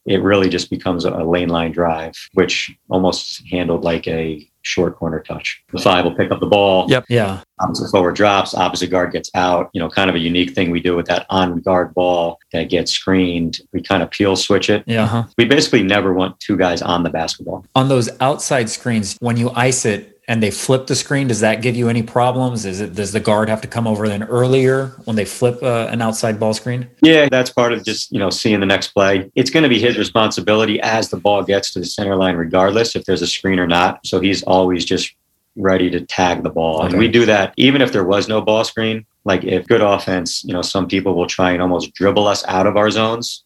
it really just becomes a lane line drive, which almost handled like a short corner touch. The five will pick up the ball. Yep. Yeah. Opposite forward drops, opposite guard gets out. You know, kind of a unique thing we do with that on guard ball that gets screened. We kind of peel switch it. Yeah. Uh-huh. We basically never want two guys on the basketball. On those outside screens, when you ice it and they flip the screen, does that give you any problems? Is it, does the guard have to come over then earlier when they flip uh, an outside ball screen? Yeah, that's part of just, you know, seeing the next play. It's going to be his responsibility as the ball gets to the center line, regardless if there's a screen or not. So he's always just ready to tag the ball. Okay. And we do that even if there was no ball screen. Like if good offense, you know, some people will try and almost dribble us out of our zones.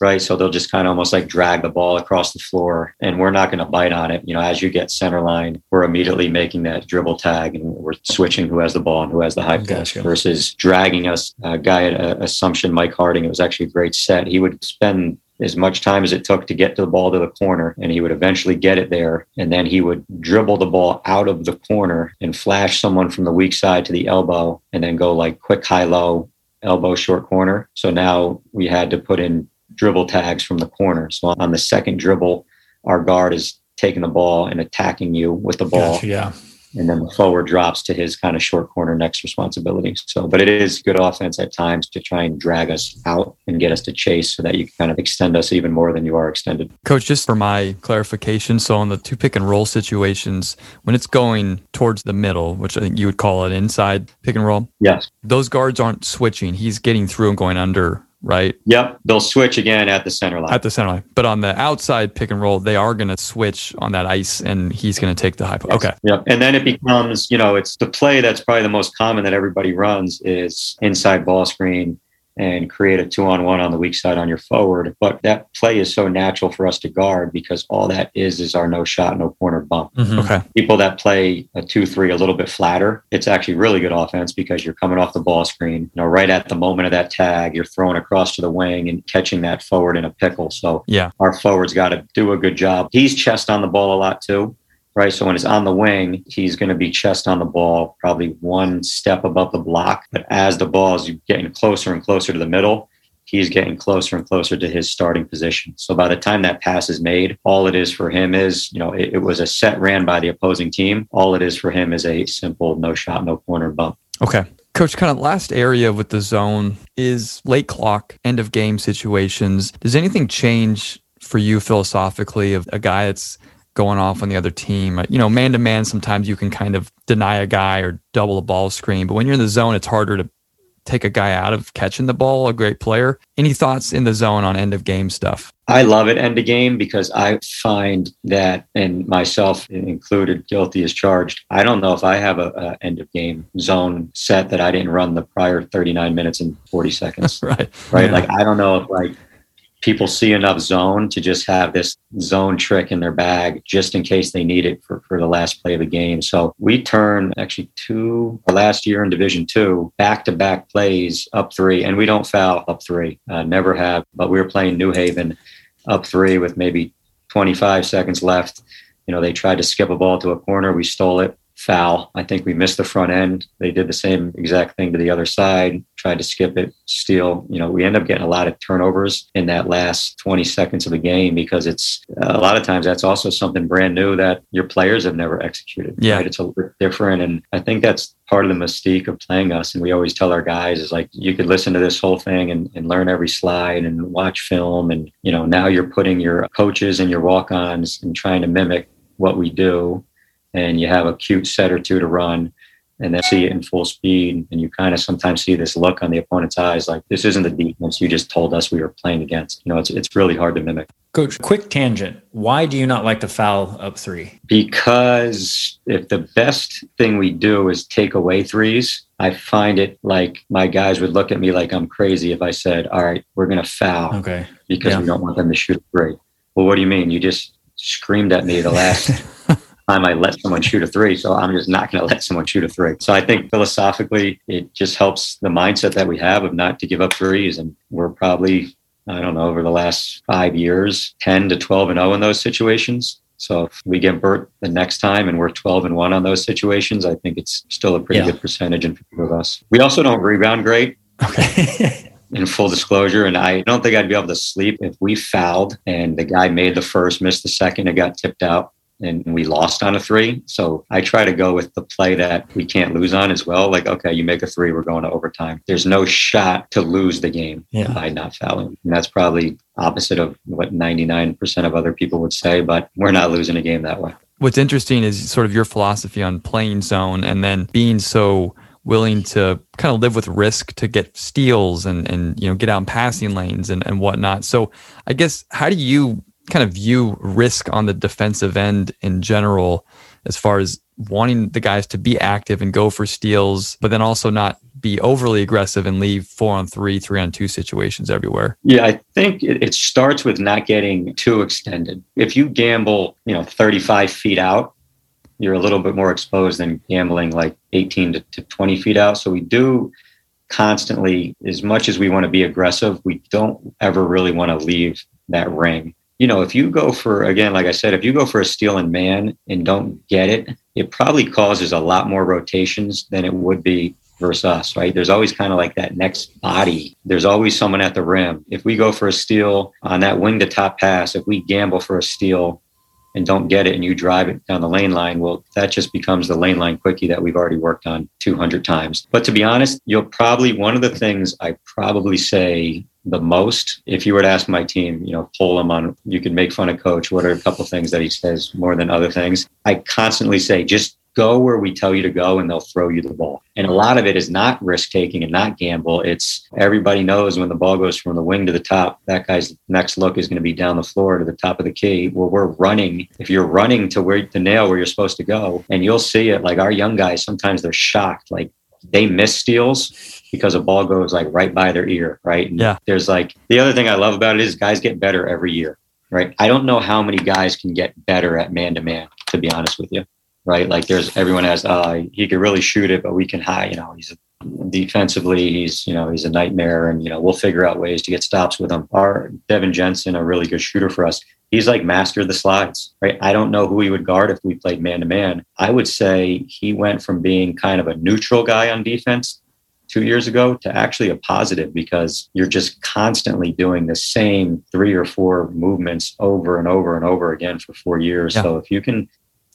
Right. So they'll just kind of almost like drag the ball across the floor, and we're not going to bite on it. You know, as you get center line, we're immediately making that dribble tag and we're switching who has the ball and who has the high pass versus dragging us. A guy at uh, Assumption, Mike Harding, it was actually a great set. He would spend as much time as it took to get the ball to the corner, and he would eventually get it there. And then he would dribble the ball out of the corner and flash someone from the weak side to the elbow and then go like quick, high, low, elbow, short corner. So now we had to put in dribble tags from the corner. So on the second dribble, our guard is taking the ball and attacking you with the ball. Gotcha, yeah. And then the forward drops to his kind of short corner next responsibility. So, but it is good offense at times to try and drag us out and get us to chase so that you can kind of extend us even more than you are extended. Coach, just for my clarification, so on the two pick and roll situations, when it's going towards the middle, which I think you would call an inside pick and roll. Yes. Those guards aren't switching. He's getting through and going under. Right? Yep. They'll switch again at the center line. At the center line. But on the outside pick and roll, they are going to switch on that ice and he's going to take the high post. Yes. Okay. Yep. And then it becomes, you know, it's the play that's probably the most common that everybody runs is inside ball screen and create a two-on-one on the weak side on your forward. But that play is so natural for us to guard because all that is is our no shot, no corner bump. Mm-hmm. Okay. People that play a two three a little bit flatter, it's actually really good offense because you're coming off the ball screen. You know, right at the moment of that tag, you're throwing across to the wing and catching that forward in a pickle. So yeah. Our forward's got to do a good job. He's chest on the ball a lot too. Right. So when it's on the wing, he's going to be chest on the ball, probably one step above the block. But as the ball is getting closer and closer to the middle, he's getting closer and closer to his starting position. So by the time that pass is made, all it is for him is, you know, it, it was a set ran by the opposing team. All it is for him is a simple no shot, no corner bump. Okay. Coach, kind of last area with the zone is late clock, end of game situations. Does anything change for you philosophically of a guy that's going off on the other team? You know, man-to-man, sometimes you can kind of deny a guy or double a ball screen, but when you're in the zone, it's harder to take a guy out of catching the ball, a great player. Any thoughts in the zone on end-of-game stuff? I love it end-of-game because I find that, and myself included, guilty as charged, I don't know if I have an end-of-game zone set that I didn't run the prior thirty-nine minutes and forty seconds. right. Right. Yeah. Like, I don't know if, like, people see enough zone to just have this zone trick in their bag just in case they need it for, for the last play of the game. So we turn actually two, or last year in Division two, back-to-back plays up three, and we don't foul up three, uh, never have. But we were playing New Haven up three with maybe twenty-five seconds left. you know, they tried to skip a ball to a corner. We stole it. Foul. I think we missed the front end. They did the same exact thing to the other side, tried to skip it, steal. You know, we end up getting a lot of turnovers in that last twenty seconds of the game, because it's uh, a lot of times that's also something brand new that your players have never executed. Yeah. Right? It's a little different. And I think that's part of the mystique of playing us. And we always tell our guys is like, you could listen to this whole thing and, and learn every slide and watch film. And, you know, now you're putting your coaches and your walk-ons and trying to mimic what we do. And you have a cute set or two to run, and then see it in full speed. And you kind of sometimes see this look on the opponent's eyes, like, this isn't the defense you just told us we were playing against. You know, it's it's really hard to mimic. Coach, quick tangent. Why do you not like to foul up three? Because if the best thing we do is take away threes, I find it like my guys would look at me like I'm crazy if I said, all right, we're going to foul okay. because yeah. we don't want them to shoot a three. Well, what do you mean? You just screamed at me the last... I let someone shoot a three, so I'm just not going to let someone shoot a three. So I think philosophically, it just helps the mindset that we have of not to give up threes. And we're probably, I don't know, over the last five years, ten to twelve and oh in those situations. So if we get burnt the next time and we're twelve and one on those situations, I think it's still a pretty yeah. good percentage in favor of us. We also don't rebound great. Okay. In full disclosure, and I don't think I'd be able to sleep if we fouled and the guy made the first, missed the second, and got tipped out. And we lost on a three. So I try to go with the play that we can't lose on as well. Like, okay, you make a three, we're going to overtime. There's no shot to lose the game yeah. by not fouling. And that's probably opposite of what ninety-nine percent of other people would say, but we're not losing a game that way. What's interesting is sort of your philosophy on playing zone and then being so willing to kind of live with risk to get steals and, and you know, get out in passing lanes and, and whatnot. So I guess, how do you kind of view risk on the defensive end in general, as far as wanting the guys to be active and go for steals, but then also not be overly aggressive and leave four on three, three on two situations everywhere? Yeah, I think it, it starts with not getting too extended. If you gamble, you know, thirty-five feet out, you're a little bit more exposed than gambling like eighteen to twenty feet out. So we do constantly, as much as we want to be aggressive, we don't ever really want to leave that ring. You know, if you go for, again, like I said, if you go for a steal in man and don't get it, it probably causes a lot more rotations than it would be versus us, right? There's always kind of like that next body. There's always someone at the rim. If we go for a steal on that wing to top pass, if we gamble for a steal and don't get it and you drive it down the lane line, well, that just becomes the lane line quickie that we've already worked on two hundred times. But to be honest, you'll probably, one of the things I probably say the most, if you were to ask my team, you know, poll them on, you can make fun of coach, what are a couple things that he says more than other things? I constantly say, just go where we tell you to go and they'll throw you the ball. And a lot of it is not risk taking and not gamble. It's everybody knows when the ball goes from the wing to the top, that guy's next look is going to be down the floor to the top of the key. Well, we're running. If you're running to where the nail where you're supposed to go, and you'll see it, like our young guys, sometimes they're shocked. Like, they miss steals because a ball goes like right by their ear, right? And yeah. There's like, the other thing I love about it is guys get better every year, right? I don't know how many guys can get better at man-to-man, to be honest with you, right? Like there's, everyone has, uh, he could really shoot it, but we can hide, you know, he's defensively, he's, you know, he's a nightmare and, you know, we'll figure out ways to get stops with him. Our Devin Jensen, a really good shooter for us, he's like mastered the slides, right? I don't know who he would guard if we played man-to-man. I would say he went from being kind of a neutral guy on defense two years ago to actually a positive, because you're just constantly doing the same three or four movements over and over and over again for four years. Yeah. So if you can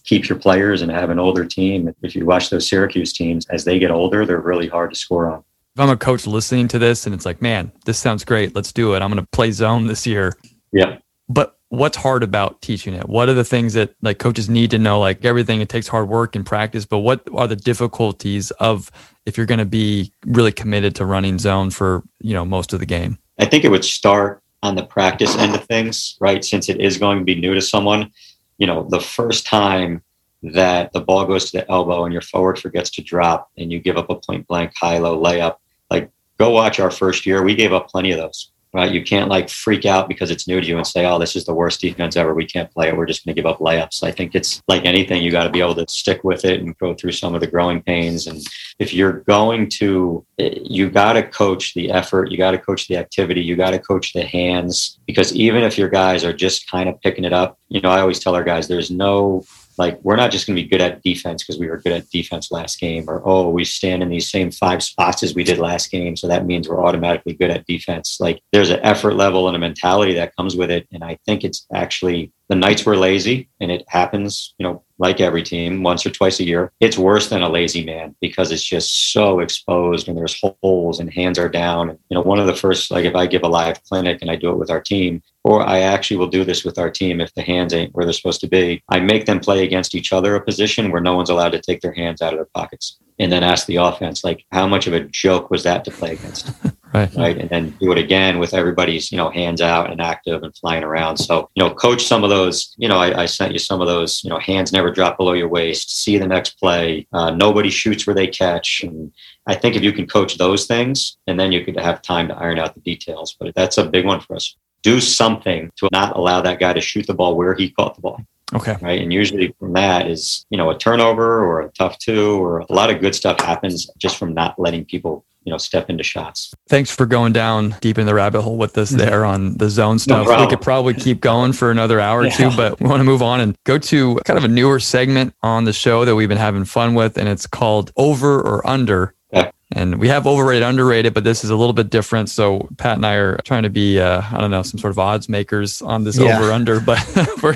keep your players and have an older team, if you watch those Syracuse teams, as they get older, they're really hard to score on. If I'm a coach listening to this and it's like, man, this sounds great. Let's do it. I'm going to play zone this year. Yeah. But what's hard about teaching it? What are the things that like coaches need to know? Like everything, it takes hard work and practice, but what are the difficulties of if you're going to be really committed to running zone for, you know, most of the game? I think it would start on the practice end of things, right? Since it is going to be new to someone, you know, the first time that the ball goes to the elbow and your forward forgets to drop and you give up a point blank, high, low layup, like go watch our first year. We gave up plenty of those. right? You can't like freak out because it's new to you and say, oh, this is the worst defense ever. We can't play it. We're just going to give up layups. I think it's like anything. You got to be able to stick with it and go through some of the growing pains. And if you're going to, you got to coach the effort. You got to coach the activity. You got to coach the hands, because even if your guys are just kind of picking it up, you know, I always tell our guys, there's no, like, we're not just going to be good at defense because we were good at defense last game, or, oh, we stand in these same five spots as we did last game, so that means we're automatically good at defense. Like, there's an effort level and a mentality that comes with it. And I think it's actually the nights we're lazy, and it happens, you know, like every team, once or twice a year. It's worse than a lazy man because it's just so exposed and there's holes and hands are down. And, you know, one of the first, like if I give a live clinic and I do it with our team, or I actually will do this with our team if the hands ain't where they're supposed to be, I make them play against each other a position where no one's allowed to take their hands out of their pockets, and then ask the offense, like, how much of a joke was that to play against? Right. Right. And then do it again with everybody's, you know, hands out and active and flying around. So, you know, coach some of those, you know, I, I sent you some of those, you know, hands never drop below your waist, see the next play. Uh, nobody shoots where they catch. And I think if you can coach those things, and then you could have time to iron out the details. But that's a big one for us. Do something to not allow that guy to shoot the ball where he caught the ball. Okay. Right. And usually from that is, you know, a turnover or a tough two, or a lot of good stuff happens just from not letting people, you know, step into shots. Thanks for going down deep in the rabbit hole with us there on the zone stuff. No, we could probably keep going for another hour or yeah. two, but we want to move on and go to kind of a newer segment on the show that we've been having fun with, and it's called Over or Under. Yeah. And we have overrated, underrated, but this is a little bit different. So Pat and I are trying to be, uh, I don't know, some sort of odds makers on this yeah. over under, but we're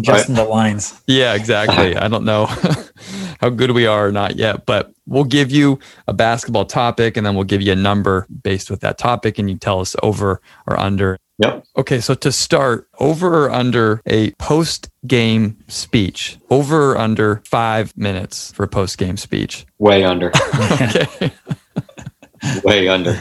just in the lines. Yeah, exactly. I don't know how good we are or not yet, but we'll give you a basketball topic and then we'll give you a number based with that topic, and you tell us over or under. Yep. Okay. So to start, over or under a post-game speech? Over or under five minutes for a post-game speech? Way under. Okay. Way under.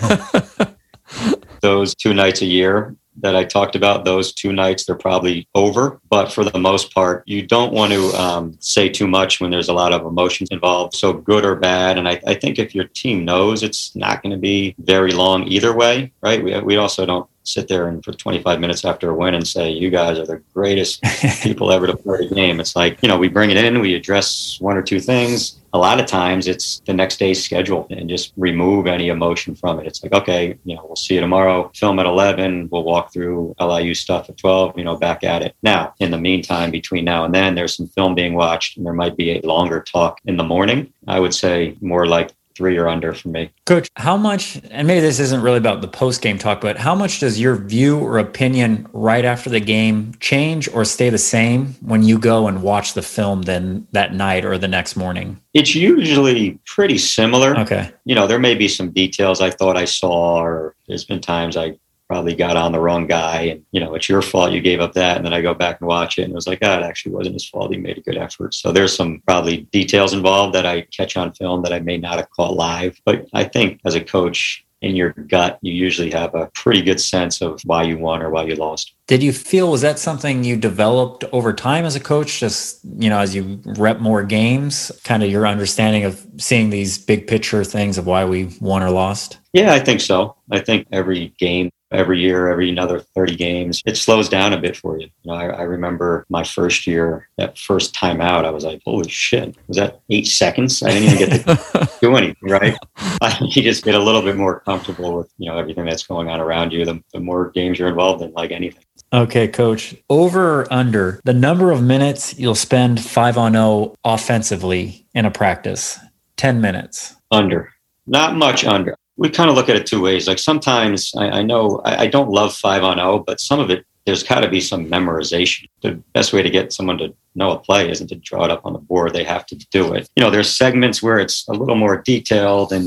Those two nights a year that I talked about, those two nights, they're probably over. But for the most part, you don't want to um, say too much when there's a lot of emotions involved. So good or bad. And I, I think if your team knows it's not going to be very long either way, right? We, we also don't sit there and for twenty-five minutes after a win and say, you guys are the greatest people ever to play a game. It's like, you know, we bring it in, we address one or two things. A lot of times it's the next day's schedule, and just remove any emotion from it. It's like, okay, you know, we'll see you tomorrow, film at eleven, we'll walk through L I U stuff at twelve, you know, back at it. Now, in the meantime, between now and then, there's some film being watched, and there might be a longer talk in the morning. I would say more like three or under for me. Coach, how much, and maybe this isn't really about the post-game talk, but how much does your view or opinion right after the game change or stay the same when you go and watch the film then that night or the next morning? It's usually pretty similar. Okay. You know, there may be some details I thought I saw, or there's been times I probably got on the wrong guy and, you know, it's your fault you gave up that. And then I go back and watch it and it was like, oh, it actually wasn't his fault. He made a good effort. So there's some probably details involved that I catch on film that I may not have caught live. But I think as a coach, in your gut, you usually have a pretty good sense of why you won or why you lost. Did you feel, was that something you developed over time as a coach? Just, you know, as you rep more games, kind of your understanding of seeing these big picture things of why we won or lost? Yeah, I think so. I think every game, every year, every another thirty games, it slows down a bit for you. You know, I, I remember my first year, that first time out, I was like, holy shit, was that eight seconds? I didn't even get to do anything, right? I, you just get a little bit more comfortable with, you know, everything that's going on around you, the, the more games you're involved in, like anything. Okay, Coach, over or under the number of minutes you'll spend five on oh offensively in a practice? ten minutes. Under. Not much under. We kind of look at it two ways. Like sometimes I, I know I, I don't love five on oh, but some of it, there's got to be some memorization. The best way to get someone to know a play isn't to draw it up on the board. They have to do it. You know, there's segments where it's a little more detailed and,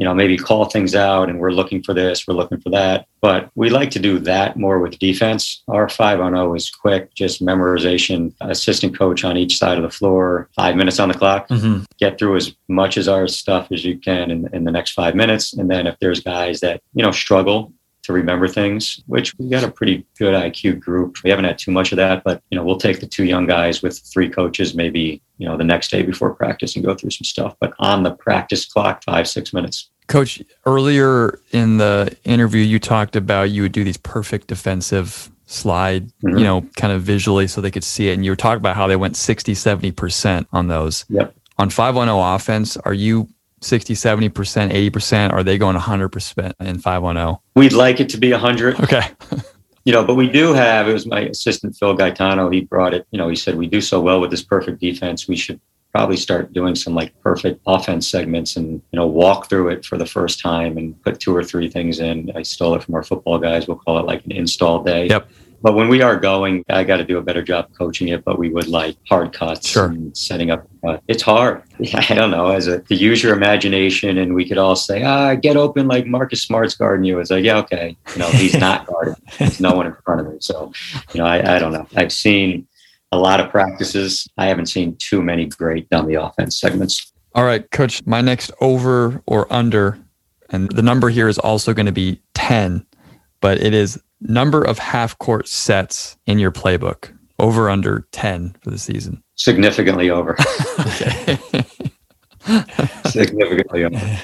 you know, maybe call things out and we're looking for this, we're looking for that. But we like to do that more with defense. Our five on oh is quick, just memorization, assistant coach on each side of the floor, five minutes on the clock, mm-hmm. get through as much as our stuff as you can in, in the next five minutes. And then if there's guys that, you know, struggle to remember things, which we got a pretty good I Q group. We haven't had too much of that, but, you know, we'll take the two young guys with three coaches, maybe, you know, the next day before practice and go through some stuff, but on the practice clock, five, six minutes. Coach, earlier in the interview, you talked about you would do these perfect defensive slide, mm-hmm. you know, kind of visually so they could see it. And you were talking about how they went sixty, seventy percent on those. Yep. On five one oh offense, are you sixty, seventy percent, eighty percent? Or are they going one hundred percent in five one oh? We'd like it to be one hundred. Okay. You know, but we do have, it was my assistant, Phil Gaetano, he brought it, you know, he said, we do so well with this perfect defense, we should probably start doing some like perfect offense segments and, you know, walk through it for the first time and put two or three things in. I stole it from our football guys. We'll call it like an install day. Yep. But when we are going, I got to do a better job coaching it, but we would like hard cuts sure. and setting up. Uh, it's hard. I don't know, as a, to use your imagination, and we could all say, ah, get open like Marcus Smart's guarding you. It's like, yeah, okay. You know, he's not guarding. There's no one in front of me. So, you know, I, I don't know. I've seen a lot of practices. I haven't seen too many great dummy offense segments. All right, Coach, my next over or under, and the number here is also going to be ten, but it is number of half-court sets in your playbook, over under ten for the season. Significantly over. Significantly over.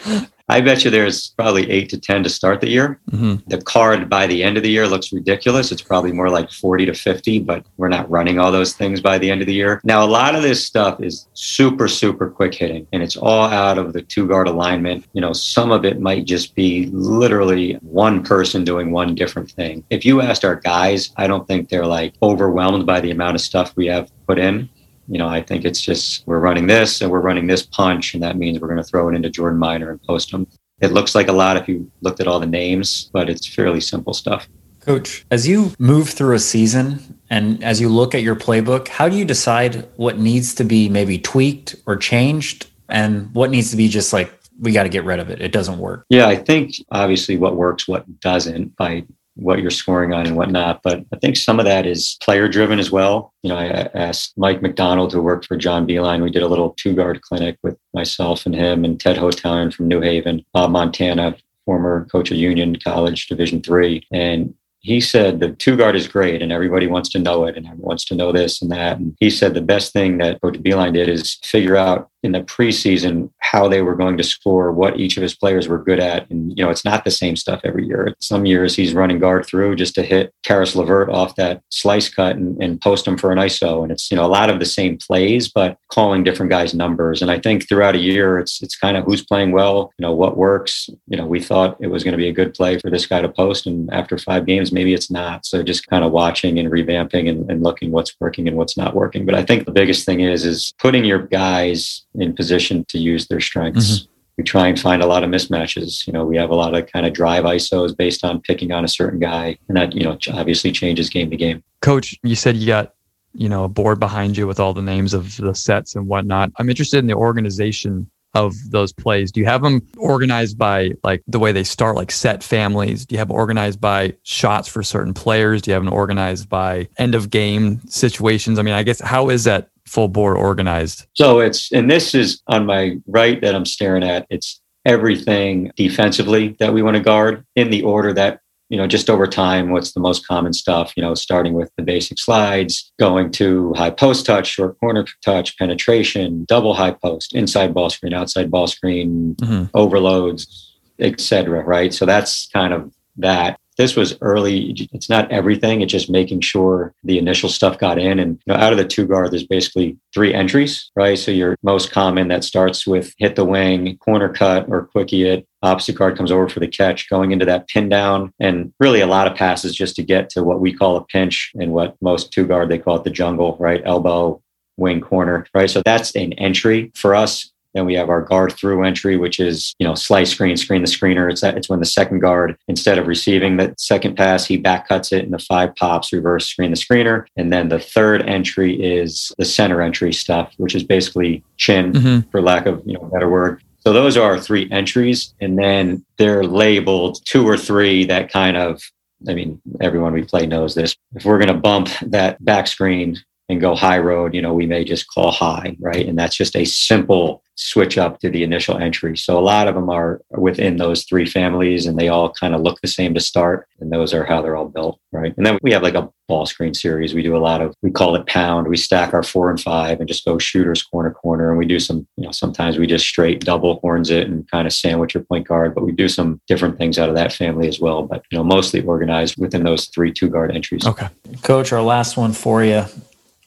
I bet you there's probably eight to ten to start the year. Mm-hmm. The card by the end of the year looks ridiculous. It's probably more like forty to fifty, but we're not running all those things by the end of the year. Now, a lot of this stuff is super, super quick hitting, and it's all out of the two-guard alignment. You know, some of it might just be literally one person doing one different thing. If you asked our guys, I don't think they're like overwhelmed by the amount of stuff we have put in. You know, I think it's just we're running this and we're running this punch, and that means we're going to throw it into Jordan Minor and post him. It looks like a lot if you looked at all the names, but it's fairly simple stuff. Coach, as you move through a season and as you look at your playbook, how do you decide what needs to be maybe tweaked or changed and what needs to be just like, we got to get rid of it? It doesn't work. Yeah, I think obviously what works, what doesn't by what you're scoring on and whatnot. But I think some of that is player driven as well. You know, I asked Mike McDonald, who worked for John Beeline. We did a little two guard clinic with myself and him and Ted Hotan from New Haven, Bob Montana, former coach of Union College, Division three. And he said the two guard is great and everybody wants to know it and everyone wants to know this and that. And he said the best thing that Coach Beeline did is figure out in the preseason how they were going to score, what each of his players were good at. And, you know, it's not the same stuff every year. Some years he's running guard through just to hit Karis LeVert off that slice cut and, and post him for an I S O. And it's, you know, a lot of the same plays, but calling different guys numbers. And I think throughout a year, it's it's kind of who's playing well, you know, what works. You know, we thought it was going to be a good play for this guy to post, and after five games, maybe it's not. So just kind of watching and revamping and, and looking what's working and what's not working. But I think the biggest thing is, is putting your guys in position to use their strengths. Mm-hmm. We try and find a lot of mismatches. You know, we have a lot of kind of drive I S Os based on picking on a certain guy, and that, you know, obviously changes game to game. Coach, you said you got, you know, a board behind you with all the names of the sets and whatnot. I'm interested in the organization of those plays. Do you have them organized by like the way they start, like set families? Do you have organized by shots for certain players? Do you have them organized by end of game situations? I mean, I guess, how is that full board organized? So it's, and this is on my right that I'm staring at, it's everything defensively that we want to guard in the order that, you know, just over time, what's the most common stuff, you know, starting with the basic slides, going to high post touch, short corner touch, penetration, double high post, inside ball screen, outside ball screen, mm-hmm. overloads, et cetera, right? So that's kind of that. This was early. It's not everything. It's just making sure the initial stuff got in. And, you know, out of the two guard, there's basically three entries, right? So your most common that starts with hit the wing, corner cut or quickie it. Opposite guard comes over for the catch, going into that pin down, and really a lot of passes just to get to what we call a pinch and what most two guard, they call it the jungle, right? Elbow, wing, corner, right? So that's an entry for us. Then we have our guard through entry, which is, you know, slice screen, screen the screener. It's that, it's when the second guard, instead of receiving that second pass, he back cuts it, and the five pops, reverse screen the screener. And then the third entry is the center entry stuff, which is basically chin, mm-hmm. for lack of, you know, a better word. So those are our three entries. And then they're labeled two or three that kind of, I mean, everyone we play knows this. If we're going to bump that back screen, and go high road, you know, we may just call high, right? And that's just a simple switch up to the initial entry. So a lot of them are within those three families and they all kind of look the same to start. And those are how they're all built, right? And then we have like a ball screen series. We do a lot of, we call it pound. We stack our four and five and just go shooters corner, corner. And we do some, you know, sometimes we just straight double horns it and kind of sandwich your point guard, but we do some different things out of that family as well. But, you know, mostly organized within those three two guard entries. Okay. Coach, our last one for you.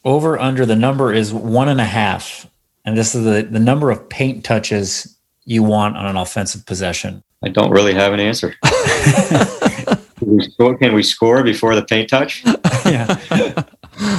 Over under the number is one and a half. And this is the, the number of paint touches you want on an offensive possession. I don't really have an answer. Can we score, can we score before the paint touch? Yeah.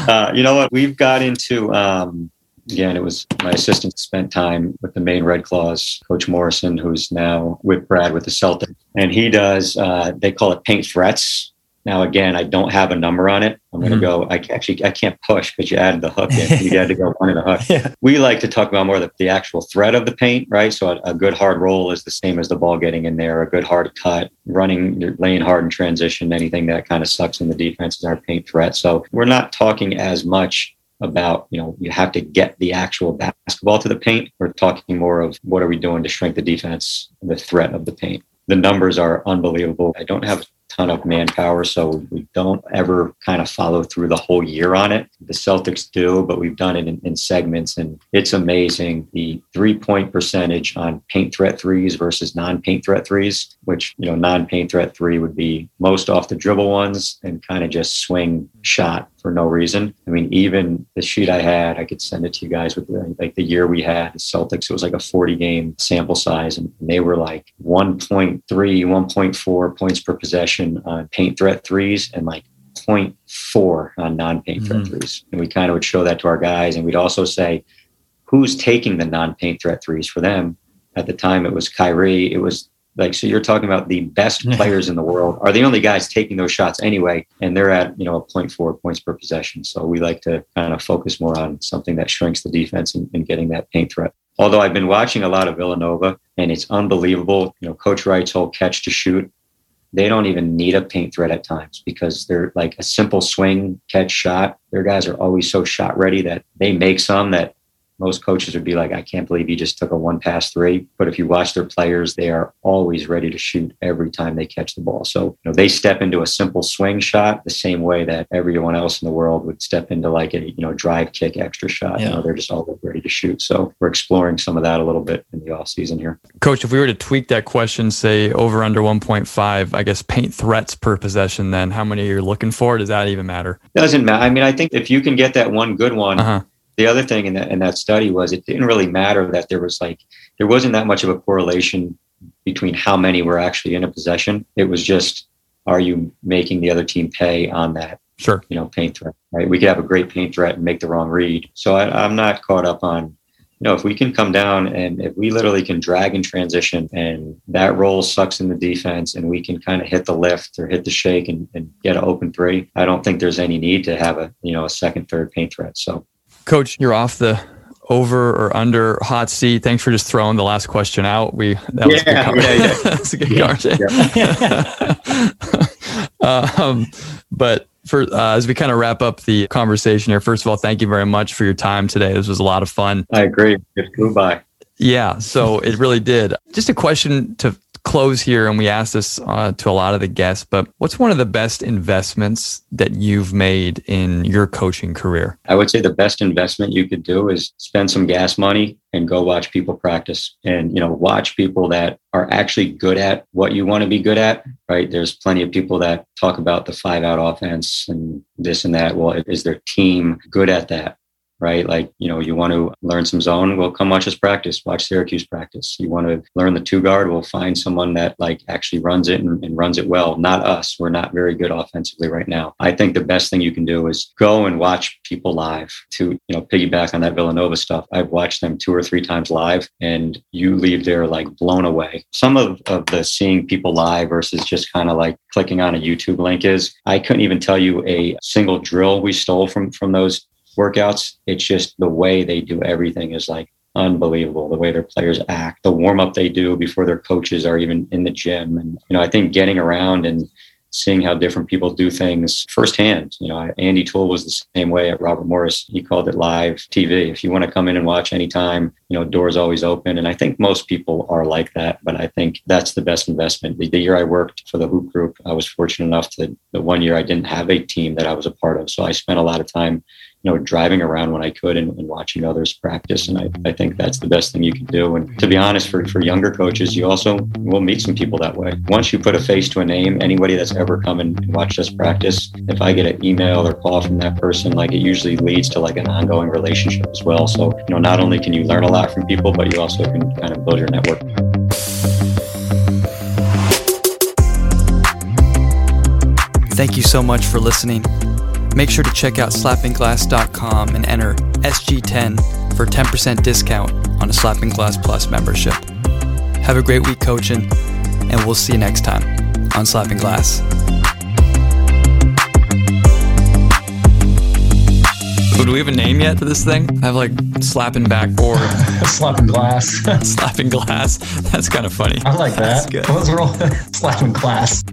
uh, you know what? We've got into, um, again, it was my assistant spent time with the Maine Red Claws, Coach Morrison, who's now with Brad with the Celtics. And he does, uh, they call it paint threats. Now, again, I don't have a number on it. I'm going to mm-hmm. go, I actually, I can't push because you added the hook in. You had to go one in the hook. Yeah. We like to talk about more the, the actual threat of the paint, right? So a, a good hard roll is the same as the ball getting in there. A good hard cut, running, you're laying hard in transition, anything that kind of sucks in the defense is our paint threat. So we're not talking as much about, you know, you have to get the actual basketball to the paint. We're talking more of what are we doing to shrink the defense, the threat of the paint. The numbers are unbelievable. I don't have ton of manpower, so we don't ever kind of follow through the whole year on it. The Celtics do, but we've done it in, in segments, and it's amazing the three-point percentage on paint threat threes versus non-paint threat threes, which, you know, non-paint threat three would be most off the dribble ones and kind of just swing shot for no reason. I mean, even the sheet I had, I could send it to you guys with the, like the year we had the Celtics, it was like a forty game sample size, and they were like one point three, one point four points per possession on paint threat threes and like zero point four on non-paint mm-hmm. threat threes. And we kind of would show that to our guys. And we'd also say, who's taking the non-paint threat threes for them? At the time, it was Kyrie. It was like, so you're talking about the best players in the world are the only guys taking those shots anyway. And they're at, you know, zero point four points per possession. So we like to kind of focus more on something that shrinks the defense and, and getting that paint threat. Although I've been watching a lot of Villanova and it's unbelievable. You know, Coach Wright's whole catch to shoot, they don't even need a paint threat at times because they're like a simple swing, catch, shot. Their guys are always so shot ready that they make some that most coaches would be like, I can't believe you just took a one pass three. But if you watch their players, they are always ready to shoot every time they catch the ball. So, you know, they step into a simple swing shot the same way that everyone else in the world would step into like a, you know, drive kick extra shot. Yeah. You know, they're just always ready to shoot. So we're exploring some of that a little bit in the off season here. Coach, if we were to tweak that question, say over under one point five, I guess paint threats per possession, then how many you're looking for? Does that even matter? Doesn't matter. I mean, I think if you can get that one good one, uh-huh. The other thing in that, in that study was it didn't really matter that there was like, there wasn't that much of a correlation between how many were actually in a possession. It was just, are you making the other team pay on that? Sure. You know, paint threat, right? We could have a great paint threat and make the wrong read. So I, I'm not caught up on, you know, if we can come down and if we literally can drag in transition and that roll sucks in the defense and we can kind of hit the lift or hit the shake and, and get an open three, I don't think there's any need to have a, you know, a second, third paint threat. So. Coach, you're off the over or under hot seat. Thanks for just throwing the last question out. We that yeah, was yeah, yeah. That's a good yeah, conversation. Yeah. um, but for uh, as we kind of wrap up the conversation here, first of all, thank you very much for your time today. This was a lot of fun. I agree. It flew by. Yeah, so it really did. Just a question to close here, and we asked this uh, to a lot of the guests, but what's one of the best investments that you've made in your coaching career? I would say the best investment you could do is spend some gas money and go watch people practice and, you know, watch people that are actually good at what you want to be good at, right? There's plenty of people that talk about the five out offense and this and that. Well, is their team good at that? Right? Like, you know, you want to learn some zone, well, come watch us practice, watch Syracuse practice. You want to learn the two guard, we'll find someone that like actually runs it and, and runs it well. Not us. We're not very good offensively right now. I think the best thing you can do is go and watch people live to, you know, piggyback on that Villanova stuff. I've watched them two or three times live and you leave there like blown away. Some of, of the seeing people live versus just kind of like clicking on a YouTube link is, I couldn't even tell you a single drill we stole from, from those workouts. It's just the way they do everything is like unbelievable. The way their players act, the warm up they do before their coaches are even in the gym. And, you know, I think getting around and seeing how different people do things firsthand. You know, Andy Toole was the same way at Robert Morris. He called it live T V. If you want to come in and watch anytime, you know, doors always open. And I think most people are like that, but I think that's the best investment. The, the year I worked for the Hoop Group, I was fortunate enough to the one year I didn't have a team that I was a part of. So I spent a lot of time, you know, driving around when I could and, and watching others practice. And I, I think that's the best thing you can do. And to be honest, for, for younger coaches, you also will meet some people that way. Once you put a face to a name, anybody that's ever come and watched us practice, if I get an email or call from that person, like it usually leads to like an ongoing relationship as well. So, you know, not only can you learn a lot from people, but you also can kind of build your network. Thank you so much for listening. Make sure to check out slapping glass dot com and enter S G ten for a ten percent discount on a Slapping Glass Plus membership. Have a great week coaching, and we'll see you next time on Slapping Glass. Do we have a name yet to this thing? I have like slapping backboard. Slapping glass. Slapping glass. That's kind of funny. I like that. That's good. Let's roll. Slapping glass.